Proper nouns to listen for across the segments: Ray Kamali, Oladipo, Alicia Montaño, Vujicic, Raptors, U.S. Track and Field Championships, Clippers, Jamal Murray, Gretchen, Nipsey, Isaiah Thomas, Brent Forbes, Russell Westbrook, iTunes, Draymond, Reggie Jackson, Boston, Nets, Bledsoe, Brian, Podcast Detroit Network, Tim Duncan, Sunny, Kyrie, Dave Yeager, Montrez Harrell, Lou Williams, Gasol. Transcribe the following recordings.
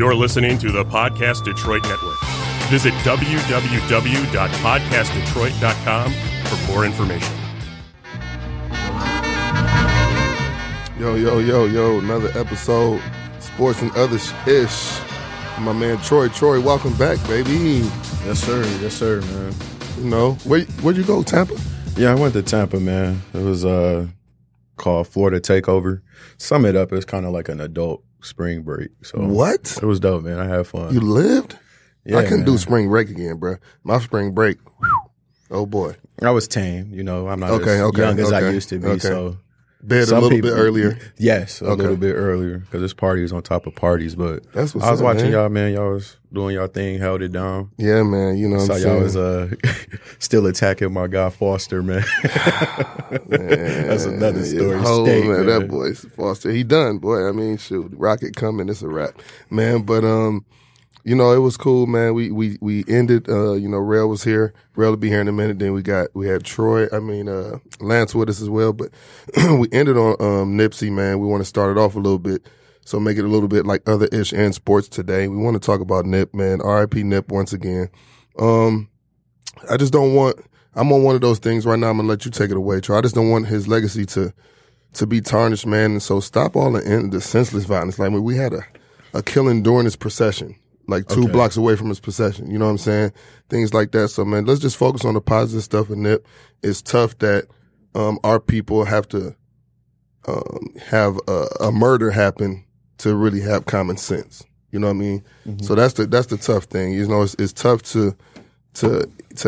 You're listening to the Podcast Detroit Network. Visit www.podcastdetroit.com for more information. Yo, another episode, sports and other ish. My man Troy, welcome back, baby. Yes, sir, man. You know, where'd you go, Tampa? Yeah, I went to Tampa, man. It was called Florida Takeover. Sum it up, it's kind of like an adult spring break. So what? It was dope, man. I had fun. You lived? Yeah, I couldn't do spring break again, bro. My spring break, oh boy. I was tame, you know. I'm not as young as I used to be, so. Bed a little bit earlier? Yes, little bit earlier, because it's parties on top of parties. But that's what's I was watching, man. Y'all, man. Y'all was doing y'all thing, held it down. Yeah, man, you know what I'm saying? Y'all was still attacking my guy Foster, man. Man, that's another story. Oh, man, that boy Foster, he done, boy. I mean, shoot, rocket coming, it's a wrap. Man, but, you know, it was cool, man. We ended, you know, Rail was here. Rail will be here in a minute. Then we had Troy, Lance with us as well. But we ended on Nipsey, man. We want to start it off a little bit. So make it a little bit like other-ish and sports today. We want to talk about Nip, man. R.I.P. Nip once again. I just don't want – I'm on one of those things right now. I'm going to let you take it away, Troy. I just don't want his legacy to be tarnished, man. And so stop all the senseless violence. Like, we had a killing during his procession. Like two blocks away from his possession. You know what I'm saying? Things like that. So, man, let's just focus on the positive stuff with Nip. It's tough that our people have to have a murder happen to really have common sense. You know what I mean? Mm-hmm. So that's the tough thing. You know, it's tough to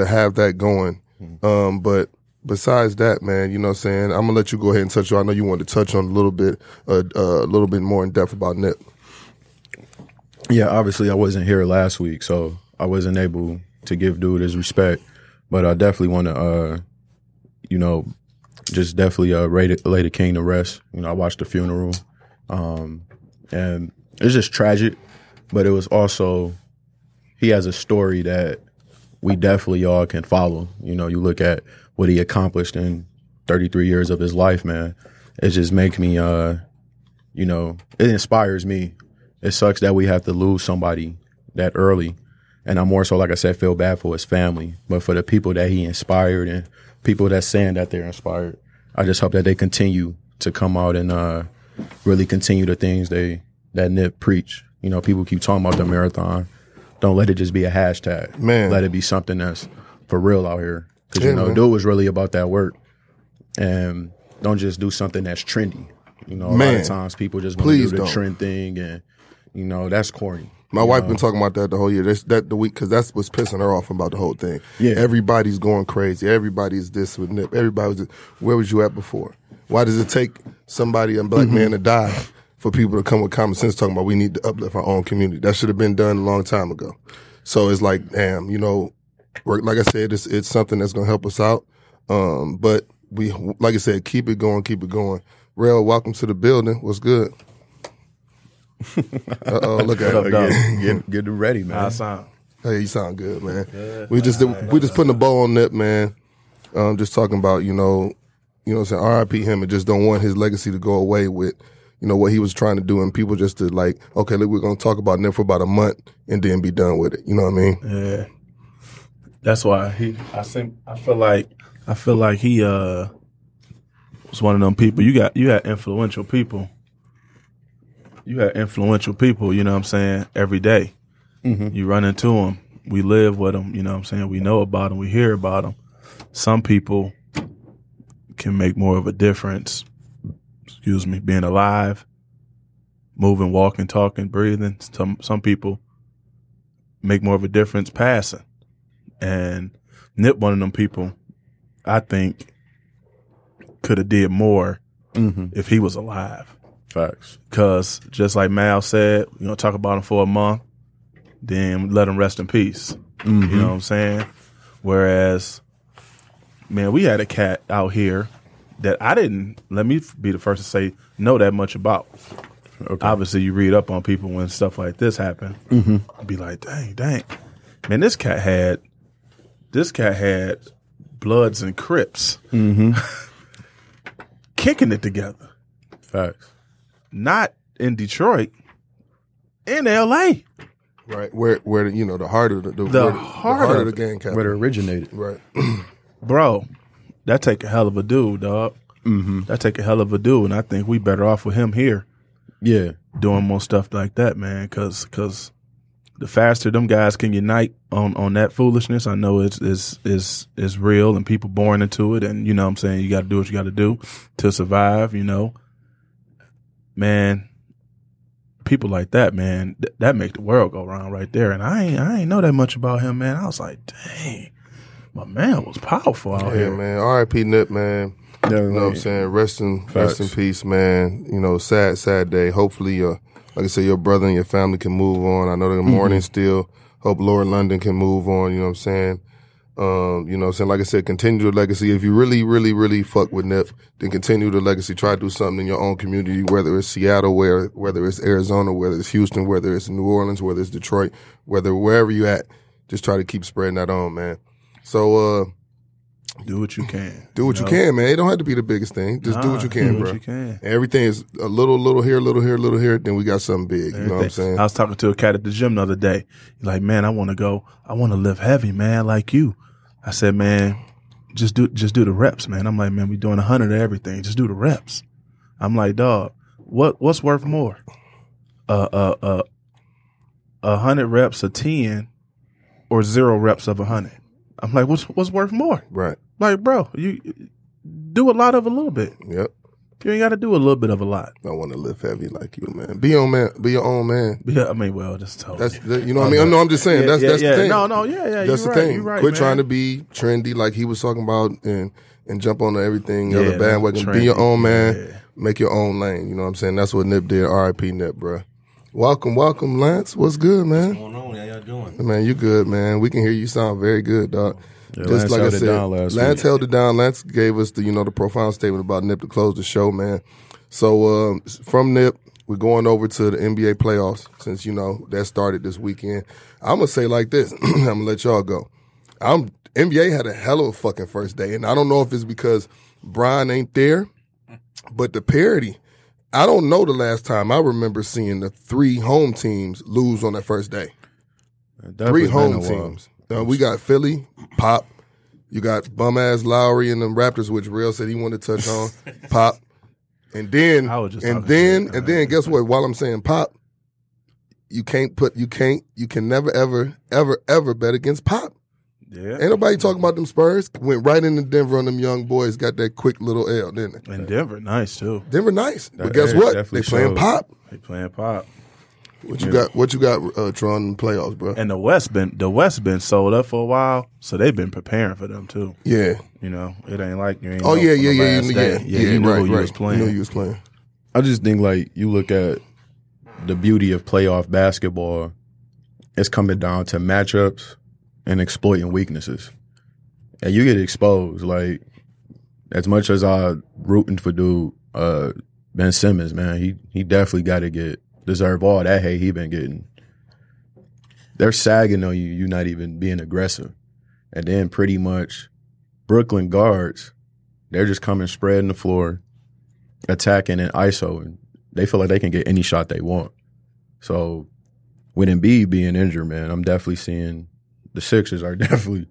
have that going. Mm-hmm. But besides that, man, you know what I'm saying? I'm going to let you go ahead and touch on. I know you wanted to touch on a little bit more in depth about Nip. Yeah, obviously I wasn't here last week, so I wasn't able to give dude his respect. But I definitely want to, lay the king to rest. You know, I watched the funeral, and it's just tragic. But it was also, he has a story that we definitely all can follow. You know, you look at what he accomplished in 33 years of his life, man. It just makes me, it inspires me. It sucks that we have to lose somebody that early. And I more so, like I said, feel bad for his family. But for the people that he inspired and people that's saying that they're inspired, I just hope that they continue to come out and really continue the things that Nip preach. You know, people keep talking about the marathon. Don't let it just be a hashtag. Man. Let it be something that's for real out here. Because, dude was really about that work. And don't just do something that's trendy. You know, a lot of times people just want to do the trend thing and, you know, that's corny. My wife been talking about that the whole year. Because that's what's pissing her off about the whole thing. Yeah. Everybody's going crazy. Everybody's this with Nip. Everybody was this. Where was you at before? Why does it take somebody, a black man, to die for people to come with common sense talking about we need to uplift our own community? That should have been done a long time ago. So it's like, damn, you know, like I said, it's something that's going to help us out. But we, like I said, keep it going. Rail, welcome to the building. What's good? Uh-oh, look at him. Get ready, man. Hey, you sound good, man. Good. We just putting a bow on that, man. Just talking about, you know what I'm saying, R.I.P. him, and just don't want his legacy to go away with, you know, what he was trying to do, and people just to like, okay, look, we're going to talk about Nip for about a month and then be done with it. You know what I mean? Yeah. That's why I feel like he was one of them people. You got influential people. You have influential people, you know what I'm saying, every day. Mm-hmm. You run into them. We live with them, you know what I'm saying? We know about them. We hear about them. Some people can make more of a difference, being alive, moving, walking, talking, breathing. Some people make more of a difference passing. And Nip, one of them people, I think, could have did more if he was alive. Facts. Because just like Mal said, we're going to talk about him for a month, then let him rest in peace. Mm-hmm. You know what I'm saying? Whereas, man, we had a cat out here that I didn't, let me be the first to say, know that much about. Okay. Obviously, you read up on people when stuff like this happened. Mm-hmm. Be like, dang. Man, this cat had Bloods and Crips kicking it together. Facts. Not in Detroit, in L.A. Right, where you know the heart of the game came, where it originated. Right, bro, that take a hell of a dude, dog. Mm-hmm. That take a hell of a dude, and I think we better off with him here. Yeah, doing more stuff like that, man. Because the faster them guys can unite on that foolishness, I know it's real, and people born into it, and you know what I'm saying, you got to do what you got to do to survive. You know, man. People like that, man, that make the world go round right there. And I ain't know that much about him, man. I was like, dang, my man was powerful out here, man. R.I.P. Nip, man. Never you know what I'm saying? Rest in peace, man. You know, sad day. Hopefully, like I said, your brother and your family can move on. I know they're mourning still. Hope Lord London can move on. You know what I'm saying? You know what I'm saying? Like I said, continue the legacy. If you really, really, really fuck with Nip, then continue the legacy. Try to do something in your own community, whether it's Seattle, whether it's Arizona, whether it's Houston, whether it's New Orleans, whether it's Detroit, wherever you at. Just try to keep spreading that on, man. So do what you can. Do what you can, man. It don't have to be the biggest thing. Just do what you can, bro. Everything is a little here, then we got something big. Everything. You know what I'm saying? I was talking to a cat at the gym the other day. He's like, man, I want to live heavy, man, like you. I said, man, just do the reps, man. I'm like, man, we doing 100 of everything. Just do the reps. I'm like, dog, what's worth more? 100 reps of 10 or 0 reps of 100? I'm like, what's worth more? Right. Like, bro, you do a lot of a little bit. Yep. You ain't got to do a little bit of a lot. I want to live heavy like you, man. Be your own man. Yeah, I mean, well, that's totally. You know what I mean? No, I'm just saying. That's the thing. No, that's the thing. Right, quit trying to be trendy like he was talking about and jump onto everything, other bandwagon. Trendy. Be your own man. Yeah. Make your own lane. You know what I'm saying? That's what Nip did. R.I.P. Nip, bro. Welcome, Lance. What's good, man? What's going on? How y'all doing? Man, you good, man. We can hear you sound very good, dog. Yeah, just Lance like I said, Lance held it down. Lance gave us the, you know, the profound statement about Nip to close the show, man. So from Nip, we're going over to the NBA playoffs since, you know, that started this weekend. I'm going to say like this. I'm going to let y'all go. NBA had a hell of a fucking first day, and I don't know if it's because Brian ain't there, but the parity. I don't know the last time I remember seeing the 3 home teams lose on that first day. 3 home teams. We got Philly, Pop. You got bum-ass Lowry and the Raptors, which Real said he wanted to touch on, Pop. And then guess what? While I'm saying Pop, you can never, ever, ever, ever bet against Pop. Yeah. Ain't nobody talking about them Spurs. Went right into Denver on them young boys. Got that quick little L, didn't they? And Denver, nice too. But guess what? They playing Pop. What you got, Tron, in the playoffs, bro? And the West been sold up for a while, so they've been preparing for them too. Yeah. You know, it ain't like you ain't. Oh yeah, you knew who you was playing. You knew you was playing. I just think like you look at the beauty of playoff basketball. It's coming down to matchups and exploiting weaknesses. And you get exposed. Like, as much as I'm rooting for dude, Ben Simmons, man, he definitely got to deserve all that hate he been getting. They're sagging on you. You're not even being aggressive. And then pretty much Brooklyn guards, they're just coming, spreading the floor, attacking and ISO. And they feel like they can get any shot they want. So with Embiid being injured, man, I'm definitely seeing the Sixers are definitely,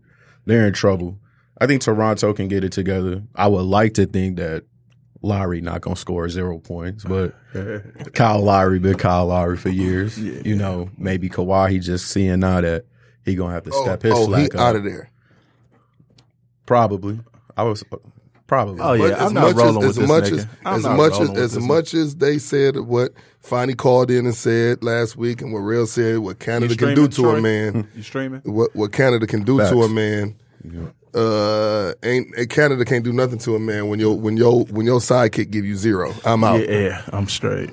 they're in trouble. I think Toronto can get it together. I would like to think that Lowry not going to score 0 points, but been Kyle Lowry for years. Yeah, you know, maybe Kawhi, he just seeing now that he going to have to step his slack up. Out of there. Probably. Probably. Oh, yeah. I'm not rolling with this nigga. As much as they said what Fonny called in and said last week and what Real said, what Canada can do to a man. You streaming? What Canada can do to a man. Canada can't do nothing to a man when your sidekick give you 0. I'm out. Yeah, I'm straight.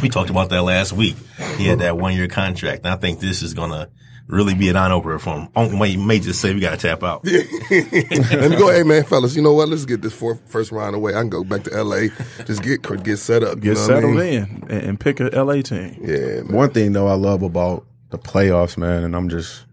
We talked about that last week. He had that 1-year contract, and I think this is going to really be an eye-opener for him. Uncle may just say we got to tap out. Yeah. Let me go, hey, man, fellas, you know what? Let's get this first round away. I can go back to L.A., just get set up. Get settled in and pick an L.A. team. Yeah, man. One thing, though, I love about the playoffs, man, and I'm just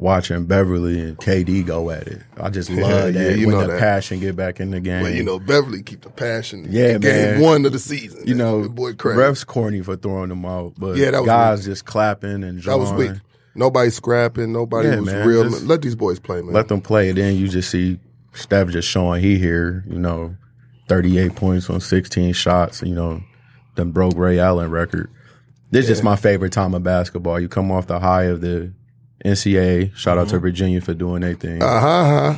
watching Beverly and KD go at it. I just love that when the passion get back in the game. Well, you know, Beverly keep the passion. Yeah, man. Game one of the season. You know, boy crazy. Ref's corny for throwing them out, but guys just clapping and drawing. That was weak. Nobody scrapping. Nobody was real. Just let these boys play, man. Let them play. Then you just see Steph just showing he here, you know, 38 points on 16 shots, you know, done broke Ray Allen record. This is just my favorite time of basketball. You come off the high of the NCAA. Shout out to Virginia for doing their thing.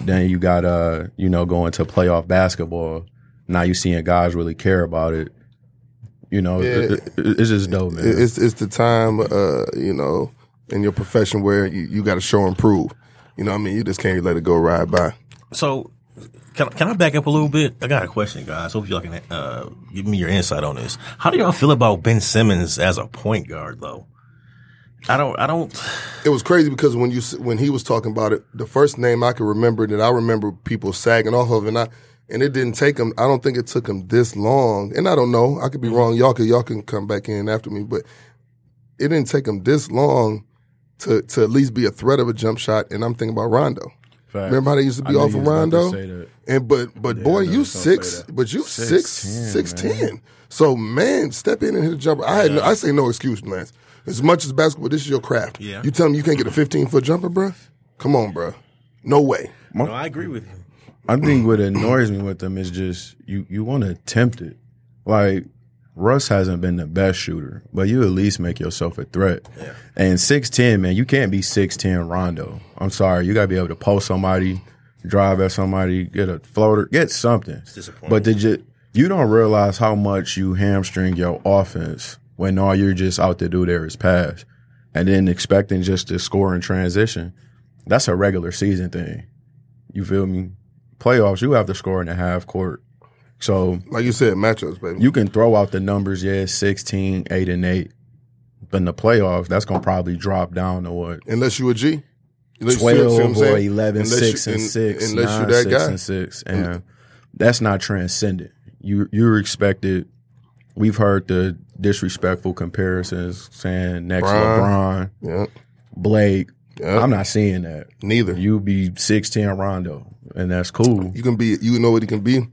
Then you got, you know, going to playoff basketball. Now you seeing guys really care about it. You know, it's just dope, man. It's the time, you know, in your profession where you got to show and prove. You know what I mean? You just can't let it go right by. So can I back up a little bit? I got a question, guys. Hope y'all can give me your insight on this. How do y'all feel about Ben Simmons as a point guard, though? I don't. It was crazy because when he was talking about it, the first name I can remember that I remember people sagging off of, and it didn't take him. I don't think it took him this long. And I don't know. I could be wrong. Y'all can come back in after me, but it didn't take him this long to at least be a threat of a jump shot. And I'm thinking about Rondo. Fact. Remember how they used to be off of Rondo? And but boy, you six, but you 6'10". So man, step in and hit a jumper. I say no excuse, man. As much as basketball, this is your craft. Yeah. You tell me you can't get a 15-foot jumper, bro? Come on, bro. No way. No, I agree with him. I think what annoys me with them is just you want to attempt it. Like, Russ hasn't been the best shooter, but you at least make yourself a threat. Yeah. And 6'10", man, you can't be 6'10" Rondo. I'm sorry. You got to be able to post somebody, drive at somebody, get a floater, get something. It's disappointing. But you don't realize how much you hamstring your offense when all you're just out to do there is pass. And then expecting just to score in transition, that's a regular season thing. You feel me? Playoffs, you have to score in the half court. So, like you said, matchups, baby. You can throw out the numbers, 16, 8, and 8. But in the playoffs, that's going to probably drop down to what? Unless you a G. 12 or 11, 6, and 6, 9, 6, and 6. And that's not transcendent. You're expected. We've heard the disrespectful comparisons saying next Brian, LeBron, Blake. I'm not seeing that. Neither. You be 6'10" Rondo, and that's cool. You can be. You know what he can be?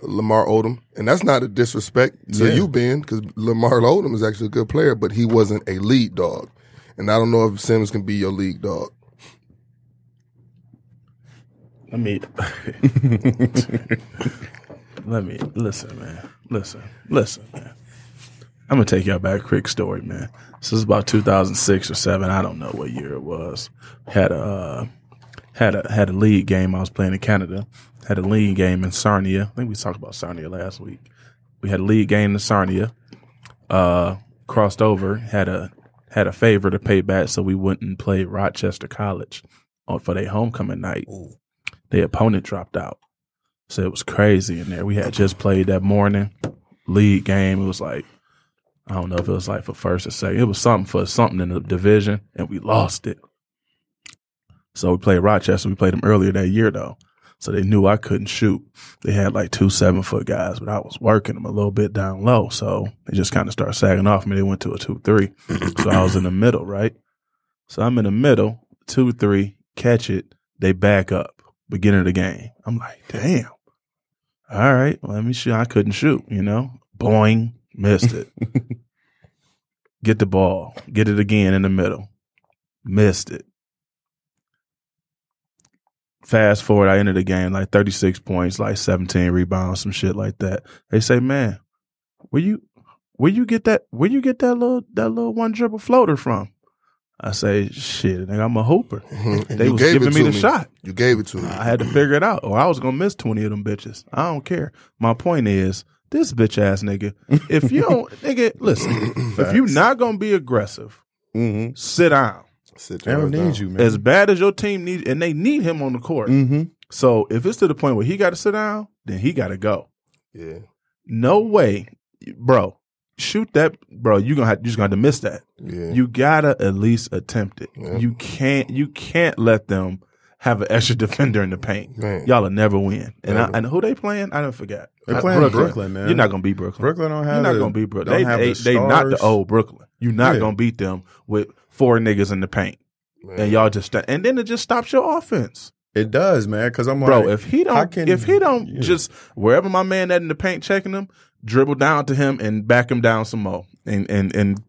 Lamar Odom. And that's not a disrespect to you, Ben, because Lamar Odom is actually a good player, but he wasn't a lead dog. And I don't know if Simmons can be your lead dog. Let me listen, man. I'm going to take y'all back a quick story, man. This is about 2006 or 7. I don't know what year it was. Had a league game. I was playing in Canada. Had a league game in Sarnia. I think we talked about Sarnia last week. We had a league game in Sarnia. Crossed over, had a favor to pay back so we wouldn't play Rochester College for their homecoming night. Ooh. Their opponent dropped out. So it was crazy in there. We had just played that morning, league game. It was like, I don't know if it was like for first or second. It was something in the division, and we lost it. So we played Rochester. We played them earlier that year, though. So they knew I couldn't shoot. They had like 2 7-foot guys, but I was working them a little bit down low. So they just kind of started sagging off me. They went to a 2-3. So I was in the middle, right? So I'm in the middle, 2-3, catch it. They back up, beginning of the game. I'm like, damn. All right, let me shoot. I couldn't shoot, you know? Boing, missed it. Get the ball. Get it again in the middle. Missed it. Fast forward, I ended the game, like 36 points, like 17 rebounds, some shit like that. They say, man, where you get that little one dribble floater from? I say, shit, nigga, I'm a hooper. Mm-hmm. They was giving me the shot. You gave it to me. I had to figure it out, or I was going to miss 20 of them bitches. I don't care. My point is, this bitch ass nigga, if you don't, nigga, listen, if you not going to be aggressive, sit down. They don't need you, man. As bad as your team needs, and they need him on the court. Mm-hmm. So if it's to the point where he got to sit down, then he got to go. Yeah. No way, bro. Shoot that, bro. You're just gonna have to miss that. Yeah. You gotta at least attempt it. Yeah. You can't let them have an extra defender in the paint. Man. Y'all will never win. And who they playing? I don't forget. They're playing Brooklyn, man. You're not gonna beat Brooklyn. Brooklyn don't have. You're not gonna beat Brooklyn. They not the old Brooklyn. You're not gonna beat them with 4 niggas in the paint. Man. And y'all just and then it just stops your offense. It does, man. Because I'm like, bro, if he don't just wherever my man at in the paint checking him, dribble down to him and back him down some more, and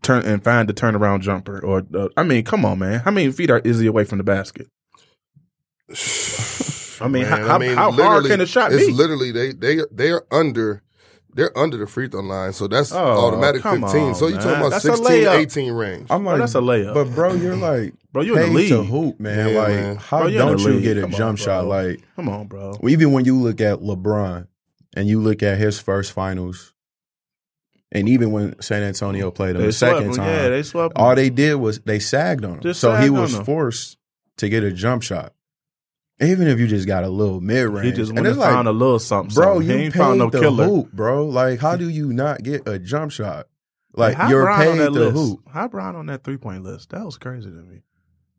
turn and find the turnaround jumper. Or I mean, come on, man. How many feet is he away from the basket? I mean, man, how hard can the shot be? It's literally they're under the free throw line, so that's automatic 15. So you're talking about that's 16, 18 range. I'm like, that's a layup. But bro, you're like, you're in the league to hoop, man. Yeah, like, man. How don't you get a jump shot? Like, come on, bro. Even when you look at LeBron and you look at his first finals, and even when San Antonio played him the second time, yeah, they swept. All they did was they sagged on him, so he was forced to get a jump shot. Even if you just got a little mid-range. He just wanted to find a little something. Bro, you ain't found no killer. Hoop, bro. Like, how do you not get a jump shot? Like, you're paid the hoop. How Brian on that three-point list? That was crazy to me.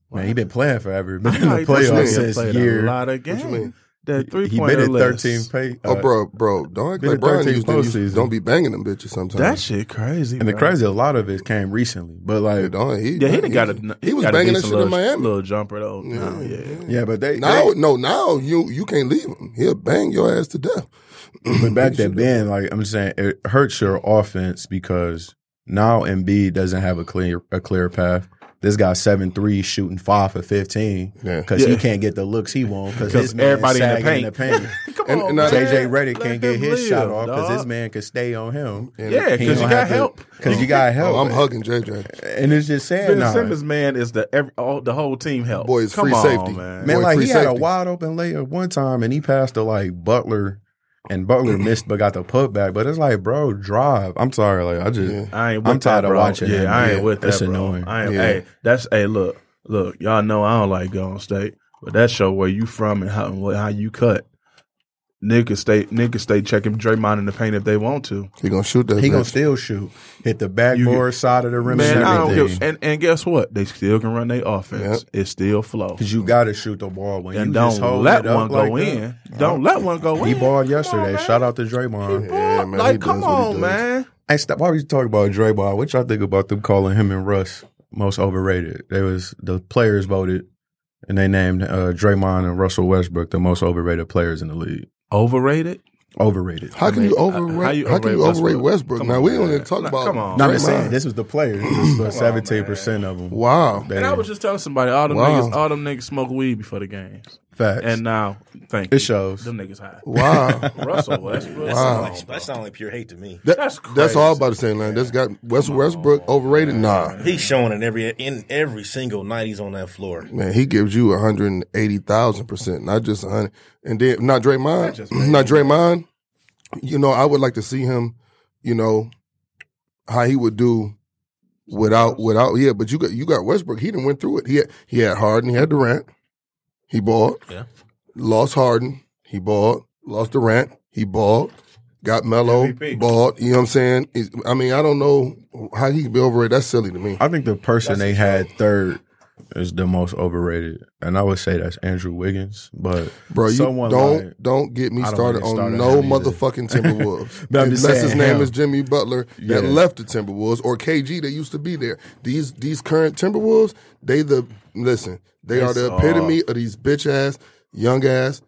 Wow. Man, he been playing forever. Been in the playoffs since year. A lot of games. That three-point list. He been at 13. Bro. Don't act like Brian used to. Don't be banging them bitches sometimes. That shit crazy, and bro. The crazy, a lot of it came recently. But, like, he was banging that shit in Miami. Little jumper, though. Yeah, no, yeah, but now you can't leave him. He'll bang your ass to death. But back then, like, I'm just saying, it hurts your offense because now Embiid doesn't have a clear path. This guy 7'3", shooting 5 for 15 because he can't get the looks he wants because his man everybody in the paint. Come on, man. JJ Redick can't get his shot off because his man could stay on him. Yeah, because you got help. Because you got help. I'm hugging JJ, and it's just sad. Ben Simmons, man, is the whole team help. Boy, it's free safety, man. Man, like he had a wide open layup one time, and he passed to like Butler. And Butler missed, but got the putback. But it's like, bro, drive. I'm sorry, like I'm tired of watching. Yeah, I ain't with that. That's annoying. Hey, look, y'all know I don't like going state, but that show where you from and how you cut. Niggas stay checking Draymond in the paint if they want to. He gonna shoot that. He gonna still shoot. Hit the backboard side of the rim. Man, I don't give. And guess what? They still can run their offense. Yep. It still flows because you gotta shoot the ball when and you don't just hold let it up one like go that. In. Don't let one go in. He balled yesterday. On, shout out to Draymond. Yeah, man. Like, come on, man. Hey, stop. Why are you talking about Draymond? What y'all think about them calling him and Russ most overrated? They was the players voted, and they named Draymond and Russell Westbrook the most overrated players in the league. Overrated. How can you overrate Westbrook? Now, we don't even talk about. Come on, I'm just saying this was the players. 17% of them. Wow. And I was just telling somebody all them niggas smoke weed before the games. Facts. And now, thank you. It shows them niggas high. Wow. Russell Westbrook. That's not only pure hate to me. That's crazy. That's all about the same line. That's got Westbrook overrated. Nah, he's showing it every single night he's on that floor. Man, he gives you 180,000%, not just 100. And then not Draymond. You know, I would like to see him. You know, how he would do without. Yeah, but you got Westbrook. He didn't went through it. He had Harden. He had Durant. He balled, lost Harden, he balled, lost Durant, he balled, got Melo, balled, you know what I'm saying? I don't know how he could be overrated. That's silly to me. I think the person they had third is the most overrated, and I would say that's Andrew Wiggins. But bro, you don't get me started on no motherfucking Timberwolves. Unless his name is Jimmy Butler that left the Timberwolves or KG that used to be there. These current Timberwolves, they are the epitome of these bitch ass, young ass,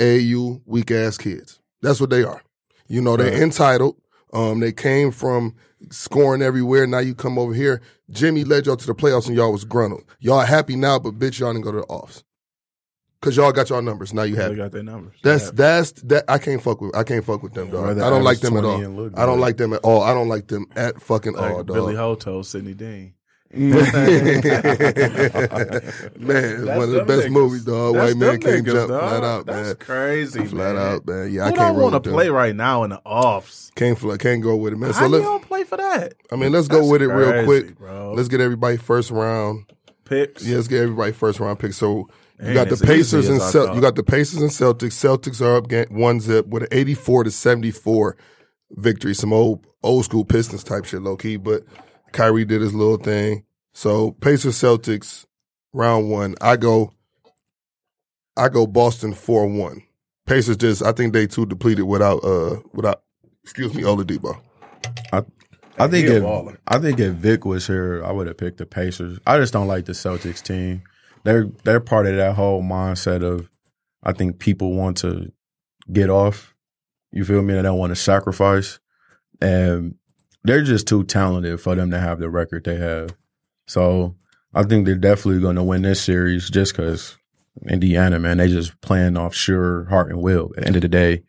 AU weak ass kids. That's what they are. You know, they're entitled. They came from scoring everywhere. Now you come over here. Jimmy led y'all to the playoffs and y'all was gruntled. Y'all happy now, but bitch, y'all didn't go to the offs. Cause y'all got y'all numbers. Now you happy. They got their numbers. That's that. I can't fuck with them, dog. I don't like them at all. I don't like them at fucking like all, dog. Billy Hoto, Sidney Dean. Man, one of the best movies, dog. White man can't jump flat out, man. That's crazy, flat out, man. Yeah, I can't want to play right now in the offs. Can't go with it, man. How you don't play for that? I mean, let's go with it real quick. Let's get everybody first round picks. Yeah, let's get everybody first round picks. So you got the Pacers and Celtics. Celtics are up 1-0 with an 84-74 victory. Some old school Pistons type shit, low key, but. Kyrie did his little thing. So Pacers Celtics round one. I go Boston 4-1. Pacers just I think they too depleted without Oladipo. I think if Vic was here, I would have picked the Pacers. I just don't like the Celtics team. they're part of that whole mindset of, I think people want to get off. You feel me? They don't want to sacrifice, and they're just too talented for them to have the record they have. So I think they're definitely going to win this series just because Indiana, man, they just playing off sheer heart and will. At the end of the day,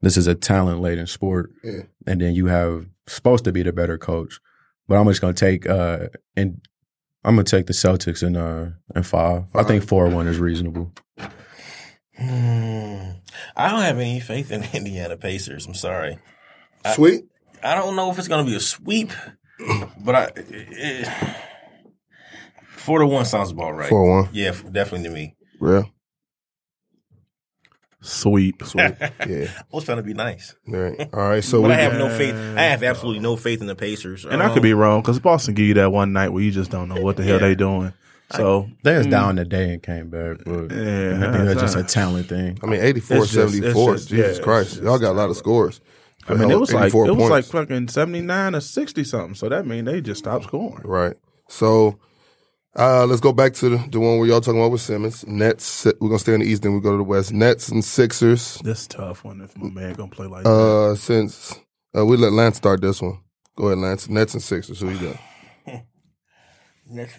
this is a talent-laden sport, and then you have supposed to be the better coach. But I'm just going to take I'm going to take the Celtics in five. I think 4-1 is reasonable. I don't have any faith in the Indiana Pacers. I'm sorry. Sweep? I don't know if it's going to be a sweep, but it 4-1 sounds about right. 4-1? Yeah, definitely to me. Yeah. Sweep. Yeah. I was trying to be nice. All right. So but I have no faith. I have absolutely no faith in the Pacers. And I could be wrong because Boston give you that one night where you just don't know what the hell they doing. So they was down today and came back. But I think that's just a talent thing. I mean, 84-74. Jesus Christ. Y'all got a lot of scores. I mean, it was like fucking 79 or 60 something. So that means they just stopped scoring. Right. So let's go back to the one where y'all talking about with Simmons. Nets. We're gonna stay in the East, then we go to the West. Nets and Sixers. This tough one if my man gonna play like that. Since we let Lance start this one. Go ahead, Lance. Nets and Sixers. Who you got? Nets.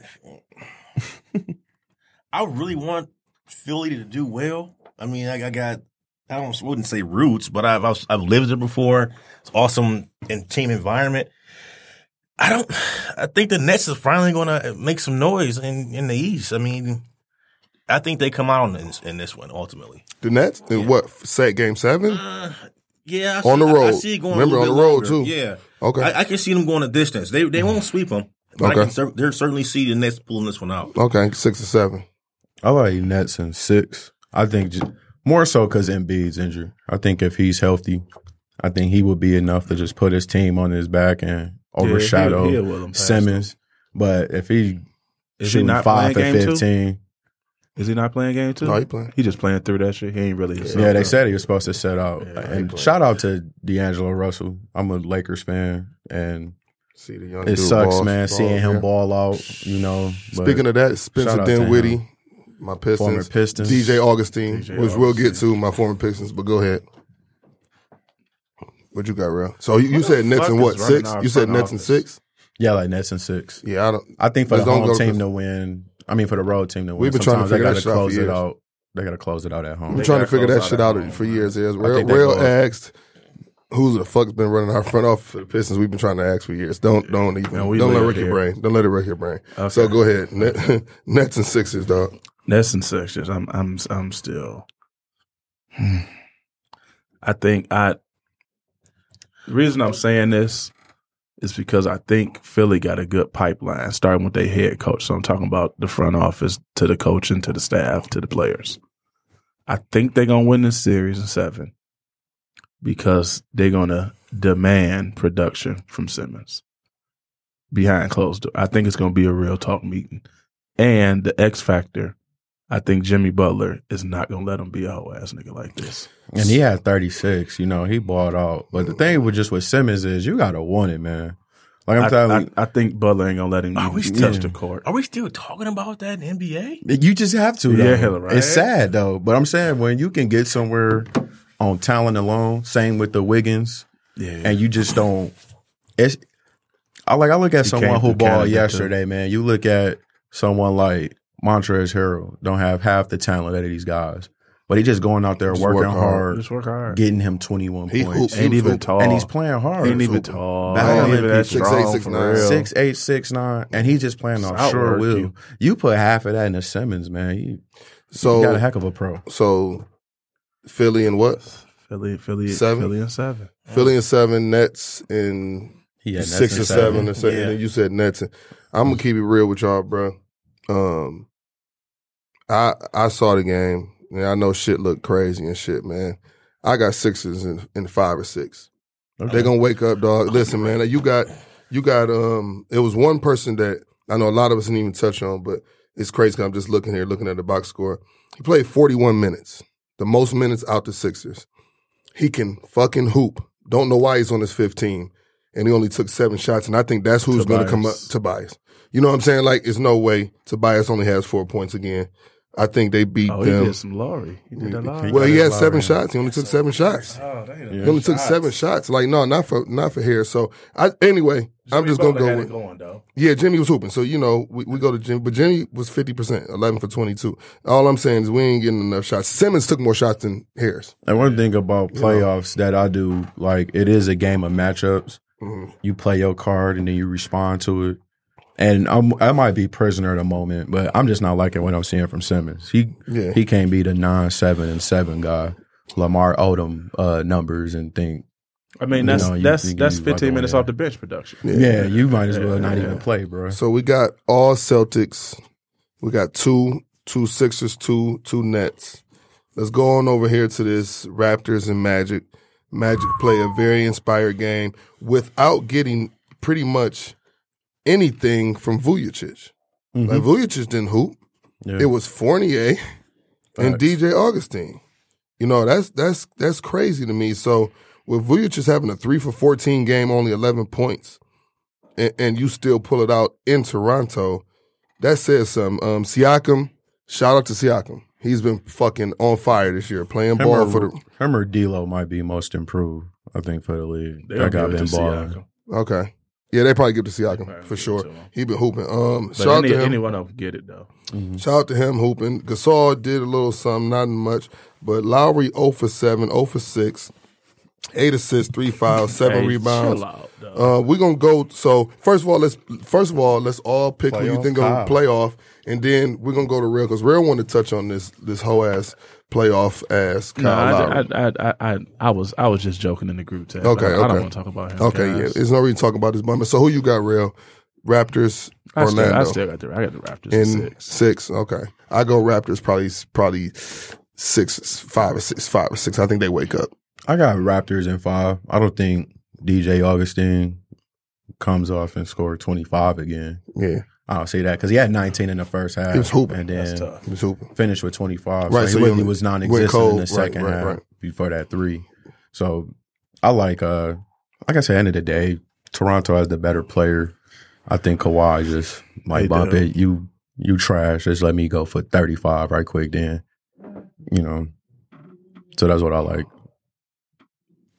I really want Philly to do well. I mean, I wouldn't say roots, but I've lived there before. It's awesome in team environment. I think the Nets is finally going to make some noise in the East. I mean, I think they come out in this one ultimately. The Nets Game 7? Yeah, on the road. I see it going on the road too. Yeah, okay. I can see them going a distance. They won't sweep them. But okay, they're certainly see the Nets pulling this one out. Okay, 6 or 7. I like Nets in 6. I think more so because Embiid's injured. I think if he's healthy, I think he would be enough to just put his team on his back and overshadow Simmons. But if he shooting 5 for 15, is he not playing game 2? No, he playing. He just playing through that shit. He ain't really. Yeah, they said he was supposed to set out. Yeah, and shout out to D'Angelo Russell. I'm a Lakers fan, and it sucks, man, seeing him ball out. You know. Speaking of that, Spencer Dinwiddie, my Pistons, former Pistons, DJ Augustine, which we'll get to, my former Pistons. But go ahead. What you got, real? So you said Nets and what, 6? You said Nets and 6? Yeah, like Nets and 6. Yeah, I think for the home team to win. I mean, for the road team to win. We've been trying to figure that shit out for years. They got to close it out at home. We're trying to figure that shit out for years. Real asked, who the fuck's been running our front office for the Pistons? We've been trying to ask for years. Don't let it wreck your brain. Don't let it wreck your brain. Okay. So go ahead, Nets and Sixers, dog. Nets and Sixers. I'm still. I think The reason I'm saying this is because I think Philly got a good pipeline, starting with their head coach. So I'm talking about the front office, to the coaching, to the staff, to the players. I think they're gonna win this series in 7. Because they're going to demand production from Simmons behind closed doors. I think it's going to be a real talk meeting. And the X factor, I think Jimmy Butler is not going to let him be a whole ass nigga like this. And he had 36. You know, he balled out. But the thing with Simmons is you got to want it, man. Like I think Butler ain't gonna let him touch the court. Are we still talking about that in the NBA? You just have to, though. Yeah, right? It's sad, though. But I'm saying when you can get somewhere on talent alone, same with the Wiggins, and you just don't. I look at someone who balled yesterday, man. You look at someone like Montrezl Harrell, don't have half the talent of these guys. But he just going out there working hard, getting him 21 points. He ain't even tall. And he's playing hard. He ain't even tall. 6'8", 6'9", and he's just playing off sure will. You put half of that in the Simmons, man. You got a heck of a pro. So Philly and what? Philly and seven. Philly and 7, Nets and 6 or 7. Or 7. Yeah. And then you said Nets. I'm going to keep it real with y'all, bro. I saw the game. Man, I know shit look crazy and shit, man. I got Sixers in 5 or 6. Okay. They're gonna wake up, dog. Listen, man, you got. It was one person that I know a lot of us didn't even touch on, but it's crazy because I'm just looking at the box score. He played 41 minutes, the most minutes out the Sixers. He can fucking hoop. Don't know why he's on his 15. and he only took 7 shots, and I think that's who's going to come up, Tobias. You know what I'm saying? Like, it's no way Tobias only has 4 points again. I think they beat them. He did some Lowry. He did a Lowry. Well, he had 7 shots. He only took 7 shots. Oh, damn. He only took 7 shots. Like, no, not for here. So, anyway, I'm just going to go with. Going, though. Yeah, Jimmy was hooping. So, you know, we go to Jimmy. But Jimmy was 50%, 11 for 22. All I'm saying is we ain't getting enough shots. Simmons took more shots than Harris. And one thing about playoffs that I do, like, it is a game of matchups. Mm-hmm. You play your card and then you respond to it. And I might be prisoner at a moment, but I'm just not liking what I'm seeing from Simmons. He can't be the 9, 7, and 7 guy, Lamar Odom numbers and think. I mean, that's 15 minutes off the bench production. Yeah, you might as well not even play, bro. So we got all Celtics. We got two Sixers, two Nets. Let's go on over here to this Raptors and Magic. Magic play a very inspired game without getting pretty much anything from Vujicic. Mm-hmm. Like, Vujicic didn't hoop. Yeah. It was Fournier and DJ Augustine. You know, that's crazy to me. So with Vujicic having a 3 for 14 game, only 11 points, and you still pull it out in Toronto, that says something. Siakam, shout out to Siakam. He's been fucking on fire this year, playing ball for the. Him or D'Lo might be most improved, I think, for the league. That guy been balling. Okay. Yeah, they probably give it to Siakam for sure. He been hooping. Shout out to him. Anyone else get it though? Mm-hmm. Shout out to him hooping. Gasol did a little something, not much, but Lowry 0 for 7, 0 for 6, 8 assists, 3 fouls, 7 rebounds. Chill out, though. We're gonna go. So first of all, let's all pick who you think gonna playoff, and then we're gonna go to Real because Real wanted to touch on this whole ass playoff ass. I was just joking in the group chat. Okay. I don't want to talk about him. Okay, yeah, there's no reason to talk about this bummer. So who you got, Real? Raptors, Orlando. I still got the Raptors in 6. Okay, I go Raptors probably 5 or 6. I think they wake up. I got Raptors in 5. I don't think DJ Augustine comes off and scored 25 again. Yeah. I don't see that because he had 19 in the first half. He was hooping. And then he was hooping. Finished with 25. Right, so he was non-existent in the second half before that 3. So I like I said, end of the day, Toronto has the better player. I think Kawhi just might bump it. You trash. Just let me go for 35 right quick then. You know. So that's what I like.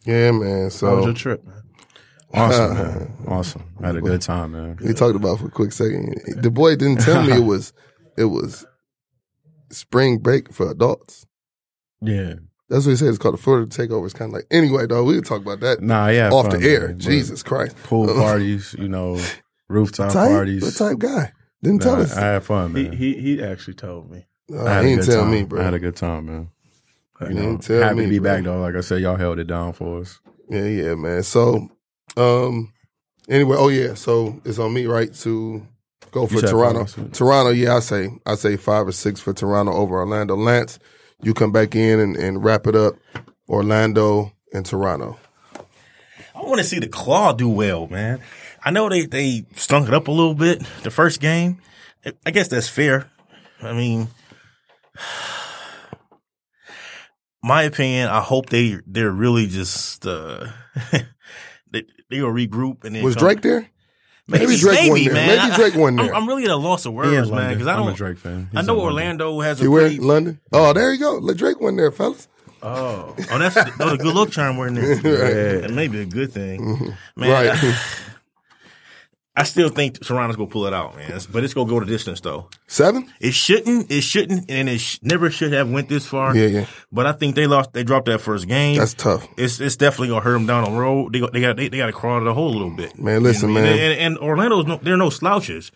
Yeah, man. So how was your trip, man? Awesome, man. Awesome. I had a good time, man. We talked about it for a quick second. The boy didn't tell me it was spring break for adults. Yeah. That's what he said. It's called the Florida Takeover. It's kind of like, anyway, though, we can talk about that off the air. Man. Jesus Christ. Pool parties, you know, rooftop parties. What type guy? Didn't tell us. I had fun, man. He actually told me. He didn't tell me, bro. I had a good time, man. You know, happy to be back, though. Like I said, y'all held it down for us. Yeah, man. So, anyway, so it's on me, right, to go for Toronto. Toronto, I say 5 or 6 for Toronto over Orlando. Lance, you come back in and wrap it up. Orlando and Toronto. I want to see the Claw do well, man. I know they stunk it up a little bit the first game. I guess that's fair. I mean, my opinion, I hope they're really just they will regroup and then was Drake there? Maybe Drake won there. I'm really at a loss of words, man, because I'm a Drake fan. I know Orlando has a great London. Oh, there you go. Drake won there, fellas. Oh, that's a good luck charm wearing there. Right. That may be a good thing, mm-hmm. man. Right. I still think Toronto's gonna pull it out, man. But it's gonna go the distance, though. 7? It shouldn't, and it never should have went this far. Yeah. But I think they dropped that first game. That's tough. It's definitely gonna hurt them down the road. They got to crawl to the hole a little bit. Man, listen, you know, man. And Orlando's they're no slouches.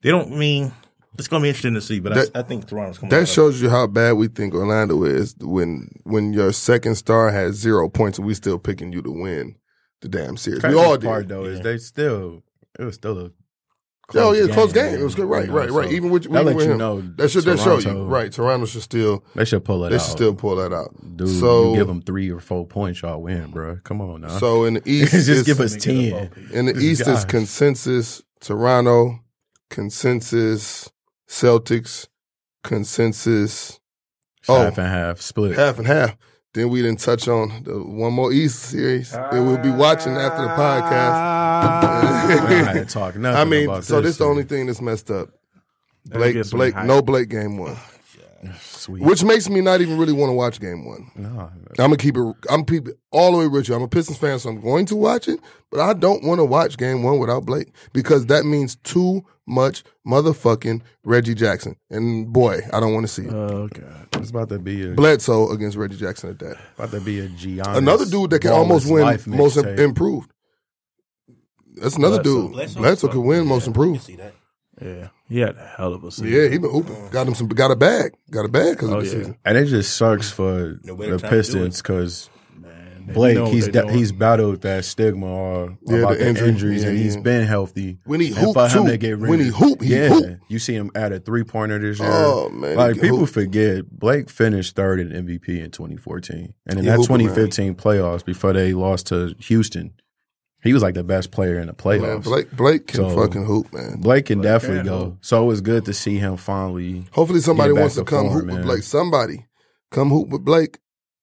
They don't mean. It's gonna be interesting to see. But I think Toronto's coming. That shows you how bad we think Orlando is when your second star has 0 points and we still picking you to win the damn series. We all did. The part though is they still. It was still a close game. It was good. Right. So even with him, know, that show you. Right, Toronto should still pull that out. Dude, so, you give them 3 or 4 points, y'all win, bro. Come on now. So in the East, just give us 10. In the East is consensus Toronto, consensus Celtics, consensus half and half split. Half and half. Then we didn't touch on one more East series that we'll be watching after the podcast. I ain't talk nothing I mean, about so this the only thing that's messed up. Blake, no Blake game one. Sweet. Which makes me not even really want to watch game one. No, I'm gonna keep it. I'm all the way with you. I'm a Pistons fan, so I'm going to watch it. But I don't want to watch game one without Blake because that means too much motherfucking Reggie Jackson. And boy, I don't want to see it. Oh god, it's about to be a Bledsoe against Reggie Jackson at that. About to be a Giannis. Another dude that can almost win most improved. That's another dude. Bledsoe could win most improved. You see that. Yeah, he had a hell of a season. Yeah, he been hooping. Got a bag because of the season. And it just sucks for the Pistons because Blake, he's battled that stigma about the injuries, and he's been healthy. When he hoop, he hoop. You see him add a 3-pointer this year. Oh man, like people forget Blake finished third in MVP in 2014, and in that 2015 playoffs before they lost to Houston. He was like the best player in the playoffs. Man, Blake can fucking hoop, man. Blake can definitely go. So it was good to see him finally. Hopefully somebody wants to come hoop with Blake. Somebody come hoop with Blake,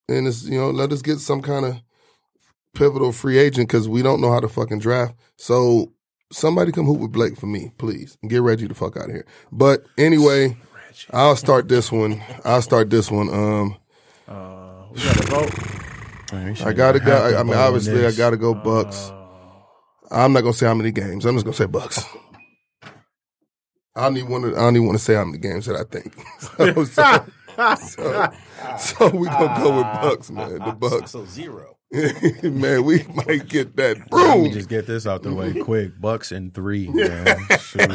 and it's, let us get some kind of pivotal free agent because we don't know how to fucking draft. So somebody come hoop with Blake for me, please. And get Reggie the fuck out of here. But anyway, I'll start this one. We got to vote. Man, I gotta go. I mean, obviously, I gotta go Bucks. I'm not gonna say how many games. I'm just gonna say Bucks. I don't even want to say how many games that I think. So we gonna go with Bucks, man. The Bucks. So 0. Man, we might get that. Broom. Let me just get this out the way quick. Bucks in 3. Man. They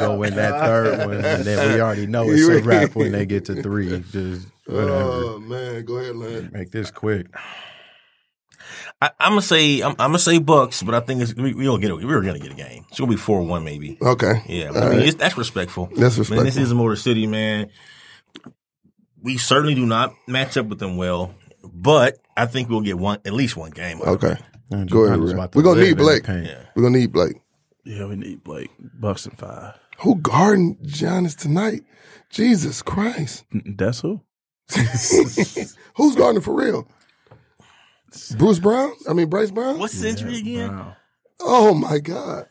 go win that third one, and then we already know it's a wrap when they get to 3. Just whatever. Oh man, go ahead, Lance. Make this quick. I'm gonna say Bucks, but I think we're gonna get a game. It's gonna be 4-1 maybe. Okay, yeah, I mean, that's respectful. That's respectful. Man, this is Motor City, man. We certainly do not match up with them well, but I think we'll get at least one game. Okay, go ahead. We're gonna need Blake. Yeah. We're gonna need Blake. Yeah, we need Blake. Bucks and 5. Who guarding Giannis tonight? Jesus Christ, that's who. Who's guarding for real? Bryce Brown? What's his injury again? Brown. Oh, my God.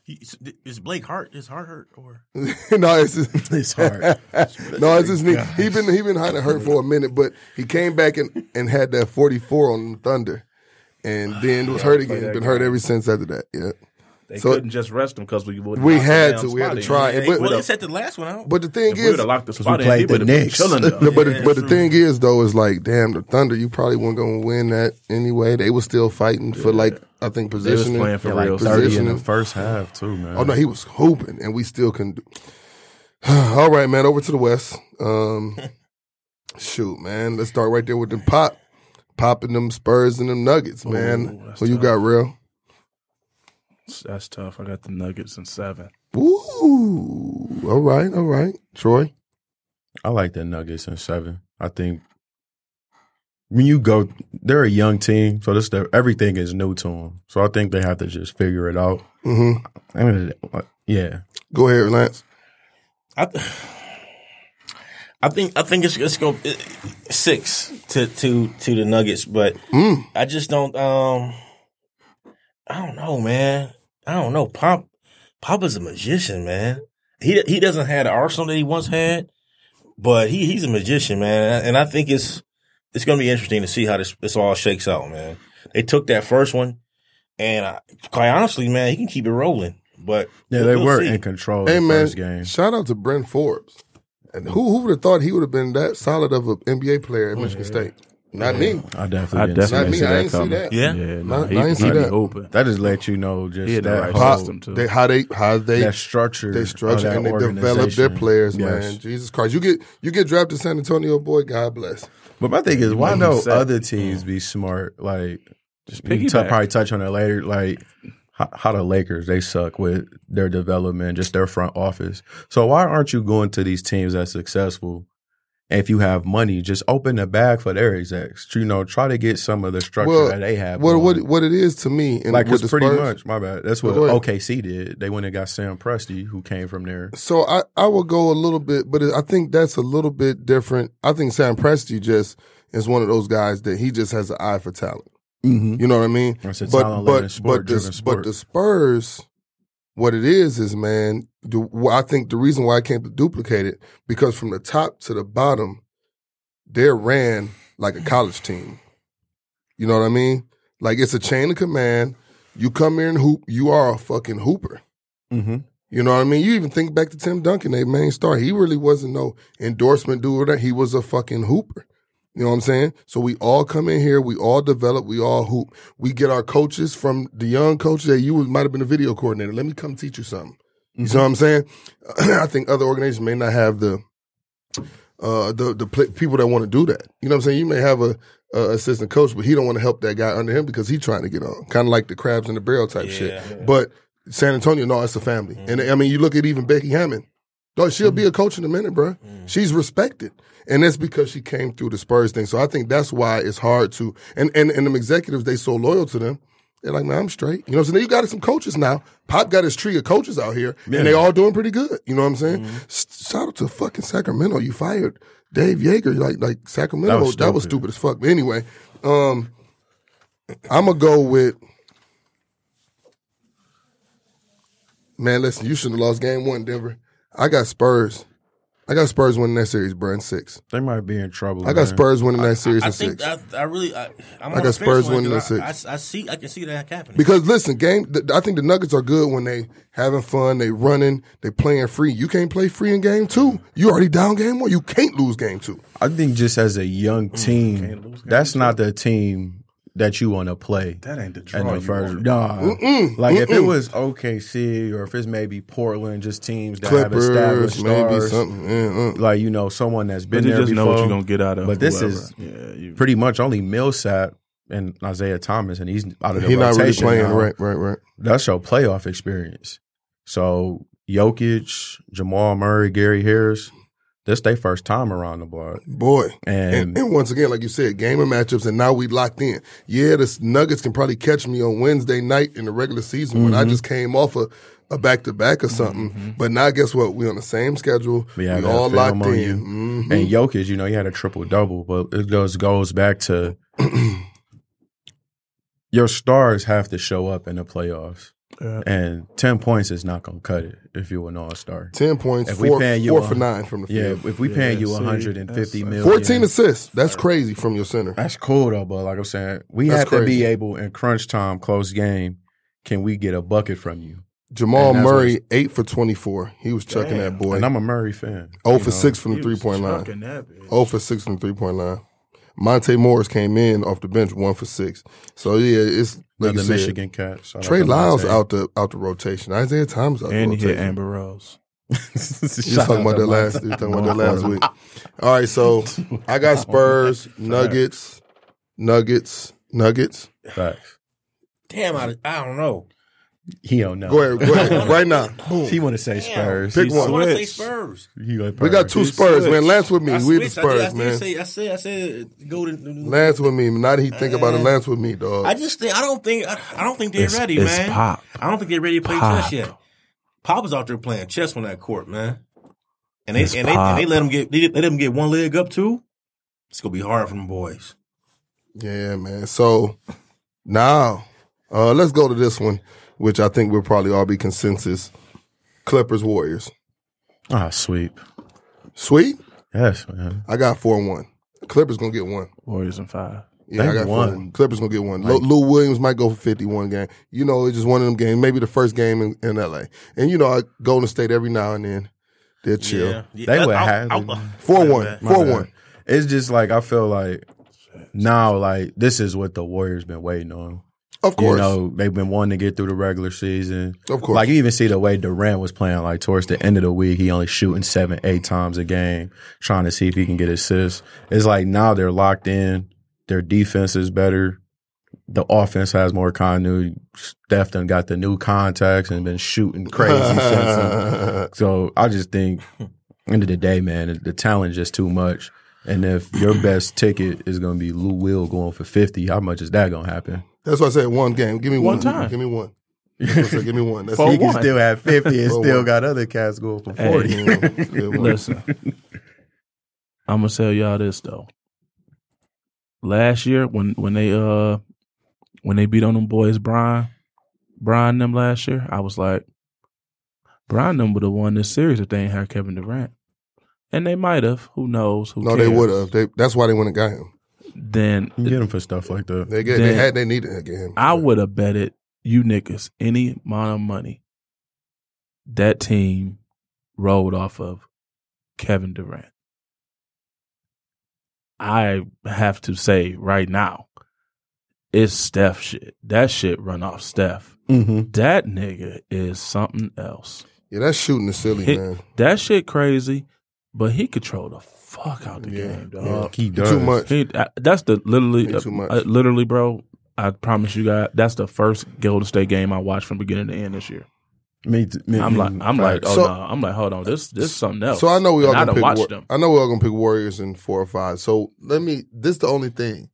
Is Blake hurt? Is heart hurt? Or? No, it's his heart. No, it's his knee. He been hurt for a minute, but he came back and had that 44 on Thunder, and then was hurt again. Been hurt ever since after that, yeah. They couldn't just rest him because we had to. We had to try. They set the last one out. But the thing is, we would have locked the spot in. The Knicks. But the thing is, though, is like, damn, the Thunder, you probably weren't going to win that anyway. They were still fighting for, like, I think positioning. They was playing for real. 30 in the first half, too, man. Oh, no, he was hooping, and we still couldn't do All right, man, over to the West. Shoot, man, let's start right there with the popping them Spurs and them Nuggets, man. Who you got, real? That's tough. I got the Nuggets in 7. Ooh. All right. Troy? I like the Nuggets in 7. I think when you go, they're a young team, so everything is new to them. So I think they have to just figure it out. Mm-hmm. I mean, yeah. Go ahead, Lance. I think it's going to be 6 to the Nuggets, but I just don't I don't know, man. I don't know. Pop is a magician, man. He doesn't have the arsenal that he once had, but he's a magician, man. And I think it's going to be interesting to see how this all shakes out, man. They took that first one, and quite honestly, man, he can keep it rolling. But yeah, they were in control in the first game. Shout out to Brent Forbes. And who would have thought he would have been that solid of an NBA player at Michigan State? Not me. I definitely didn't see that. I didn't see that. I didn't see that. Open. That just let you know just that how they structured, and they developed their players. Yes. Man, Jesus Christ, you get drafted to San Antonio, boy. God bless. But my thing is, why don't other teams be smart? Like, just probably touch on it later. Like how the Lakers, they suck with their development, just their front office. So why aren't you going to these teams that's successful? If you have money, just open a bag for their execs. Try to get some of the structure that they have. What it is to me, and like it's pretty much my bad. That's what OKC did. They went and got Sam Presti, who came from there. So I will go a little bit, but I think that's a little bit different. I think Sam Presti just is one of those guys that he just has an eye for talent. Mm-hmm. You know what I mean? But the Spurs, what it is man, I think the reason why I can't duplicate it, because from the top to the bottom, they're ran like a college team. You know what I mean? Like, it's a chain of command. You come here and hoop, you are a fucking hooper. Mm-hmm. You know what I mean? You even think back to Tim Duncan, their main star. He really wasn't no endorsement dude or that. He was a fucking hooper. You know what I'm saying? So we all come in here, we all develop, we all hoop. We get our coaches from the young coaches that you might have been a video coordinator. Let me come teach you something. You know what I'm saying? I think other organizations may not have the people that want to do that. You know what I'm saying? You may have a assistant coach, but he don't want to help that guy under him because he's trying to get on. Kind of like the crabs in the barrel type shit. But San Antonio, no, it's a family. Mm-hmm. And I mean, you look at even Becky Hammond. Dog, she'll be a coach in a minute, bro. Mm. She's respected. And that's because she came through the Spurs thing. So I think that's why it's hard to – and them executives, they so loyal to them. They're like, man, I'm straight. You know what I'm saying? You got some coaches now. Pop got his tree of coaches out here, and they all doing pretty good. You know what I'm saying? Mm-hmm. Shout out to fucking Sacramento. You fired Dave Yeager. Like Sacramento, that was stupid as fuck. But anyway, I'm going to go with – man, listen, you should have lost game one, Denver. I got Spurs winning that series, bro, in 6. They might be in trouble. I got Spurs winning that series in 6. I got Spurs winning in 6. I can see that happening. Because listen, I think the Nuggets are good when they having fun, they running, they playing free. You can't play free in game 2. You already down game 1. You can't lose game 2. I think just as a young team, that's not the team that you want to play. That ain't the draw you want. If it was OKC or if it's maybe Portland, just teams that Clippers, have established stars, maybe something. Like, you know, someone that's been there before. You just know what you're going to get out of But whoever. This is pretty much only Millsap and Isaiah Thomas, and he's out of the rotation. He's not really playing, now. Right. That's your playoff experience. So Jokic, Jamal Murray, Gary Harris, this their first time around the block. Boy. And once again, like you said, game and matchups, and now we locked in. Yeah, the Nuggets can probably catch me on Wednesday night in the regular season when I just came off a back-to-back or something. Mm-hmm. But now guess what? We're on the same schedule. We all locked in. Mm-hmm. And Jokic, you know, he had a triple-double, but it goes back to your stars have to show up in the playoffs. Yeah. And 10 points is not going to cut it if you're an all-star. 10 points, 4 for 9 from the field. Yeah, if we paying you $150 million. 14 assists. That's crazy from your center. That's cool, though, but like I'm saying, we have to be able, in crunch time, close game, can we get a bucket from you? Jamal Murray, 8 for 24. He was chucking that boy. And I'm a Murray fan. 0 for 6 from the three-point line. 0 for 6 from the three-point line. Monte Morris came in off the bench, 1 for 6. So yeah, it's like another Michigan cat. Trey Lyles out the rotation. Isaiah Thomas out the rotation. And he hit Amber Rose. You talking about that last week. All right, so I got Spurs, Nuggets. Facts. Damn, I don't know. He don't know. Go ahead. Right now. He want to say Spurs. Pick one. I want to say Spurs. We got two Spurs, man. Lance with me. We the Spurs, man. I said go to Lance with me. Now that he think about it, Lance with me, dog. I don't think they're ready, man. It's Pop. I don't think they're ready to play chess yet. Pop is out there playing chess on that court, man. And they let him get one leg up too. It's gonna be hard for them boys. Yeah, man. So now let's go to this one, which I think we'll probably all be consensus. Clippers, Warriors. Sweep. Sweep? Yes, man. I got 4-1. Clippers going to get 1. Warriors in 5. Yeah, I got 1. Clippers going to get 1. Like, Lou Williams might go for 51 game. You know, it's just one of them games, maybe the first game in L.A. And, you know, Golden State every now and then, they're chill. Yeah. They would have 4-1. 4-1. It's just like I feel like now, like, this is what the Warriors been waiting on. Of course. You know, they've been wanting to get through the regular season. Of course. Like, you even see the way Durant was playing, like, towards the end of the week, he only shooting 7-8 times a game, trying to see if he can get assists. It's like now they're locked in. Their defense is better. The offense has more continuity. Steph done got the new contacts and been shooting crazy since. So I just think, end of the day, man, the talent is just too much. And if your best ticket is going to be Lou Will going for 50, how much is that going to happen? That's why I said one game. Give me one time. Give me one. Give me one. That's he can still have 50 and still got other cats going for 40. You know, listen, I'm gonna tell y'all this though. Last year, when they when they beat on them boys, Brian them last year, I was like, Brian them would have won this series if they ain't had Kevin Durant. And they might have. Who knows? Who cares? They would have. That's why they went and got him. Then you get him for stuff like that. They needed to get him. I would have betted you niggas any amount of money that team rolled off of Kevin Durant. I have to say right now, it's Steph shit. That shit run off Steph. Mm-hmm. That nigga is something else. Yeah, that shooting is silly, man. That shit crazy, but he controlled the fuck out the game, dog. Yeah, he does. Too much. Literally, bro, I promise you guys, that's the first Golden State game I watched from beginning to end this year. Hold on, this is something else. So I know we all gonna pick them. I know we all gonna pick Warriors in 4 or 5. So this is the only thing,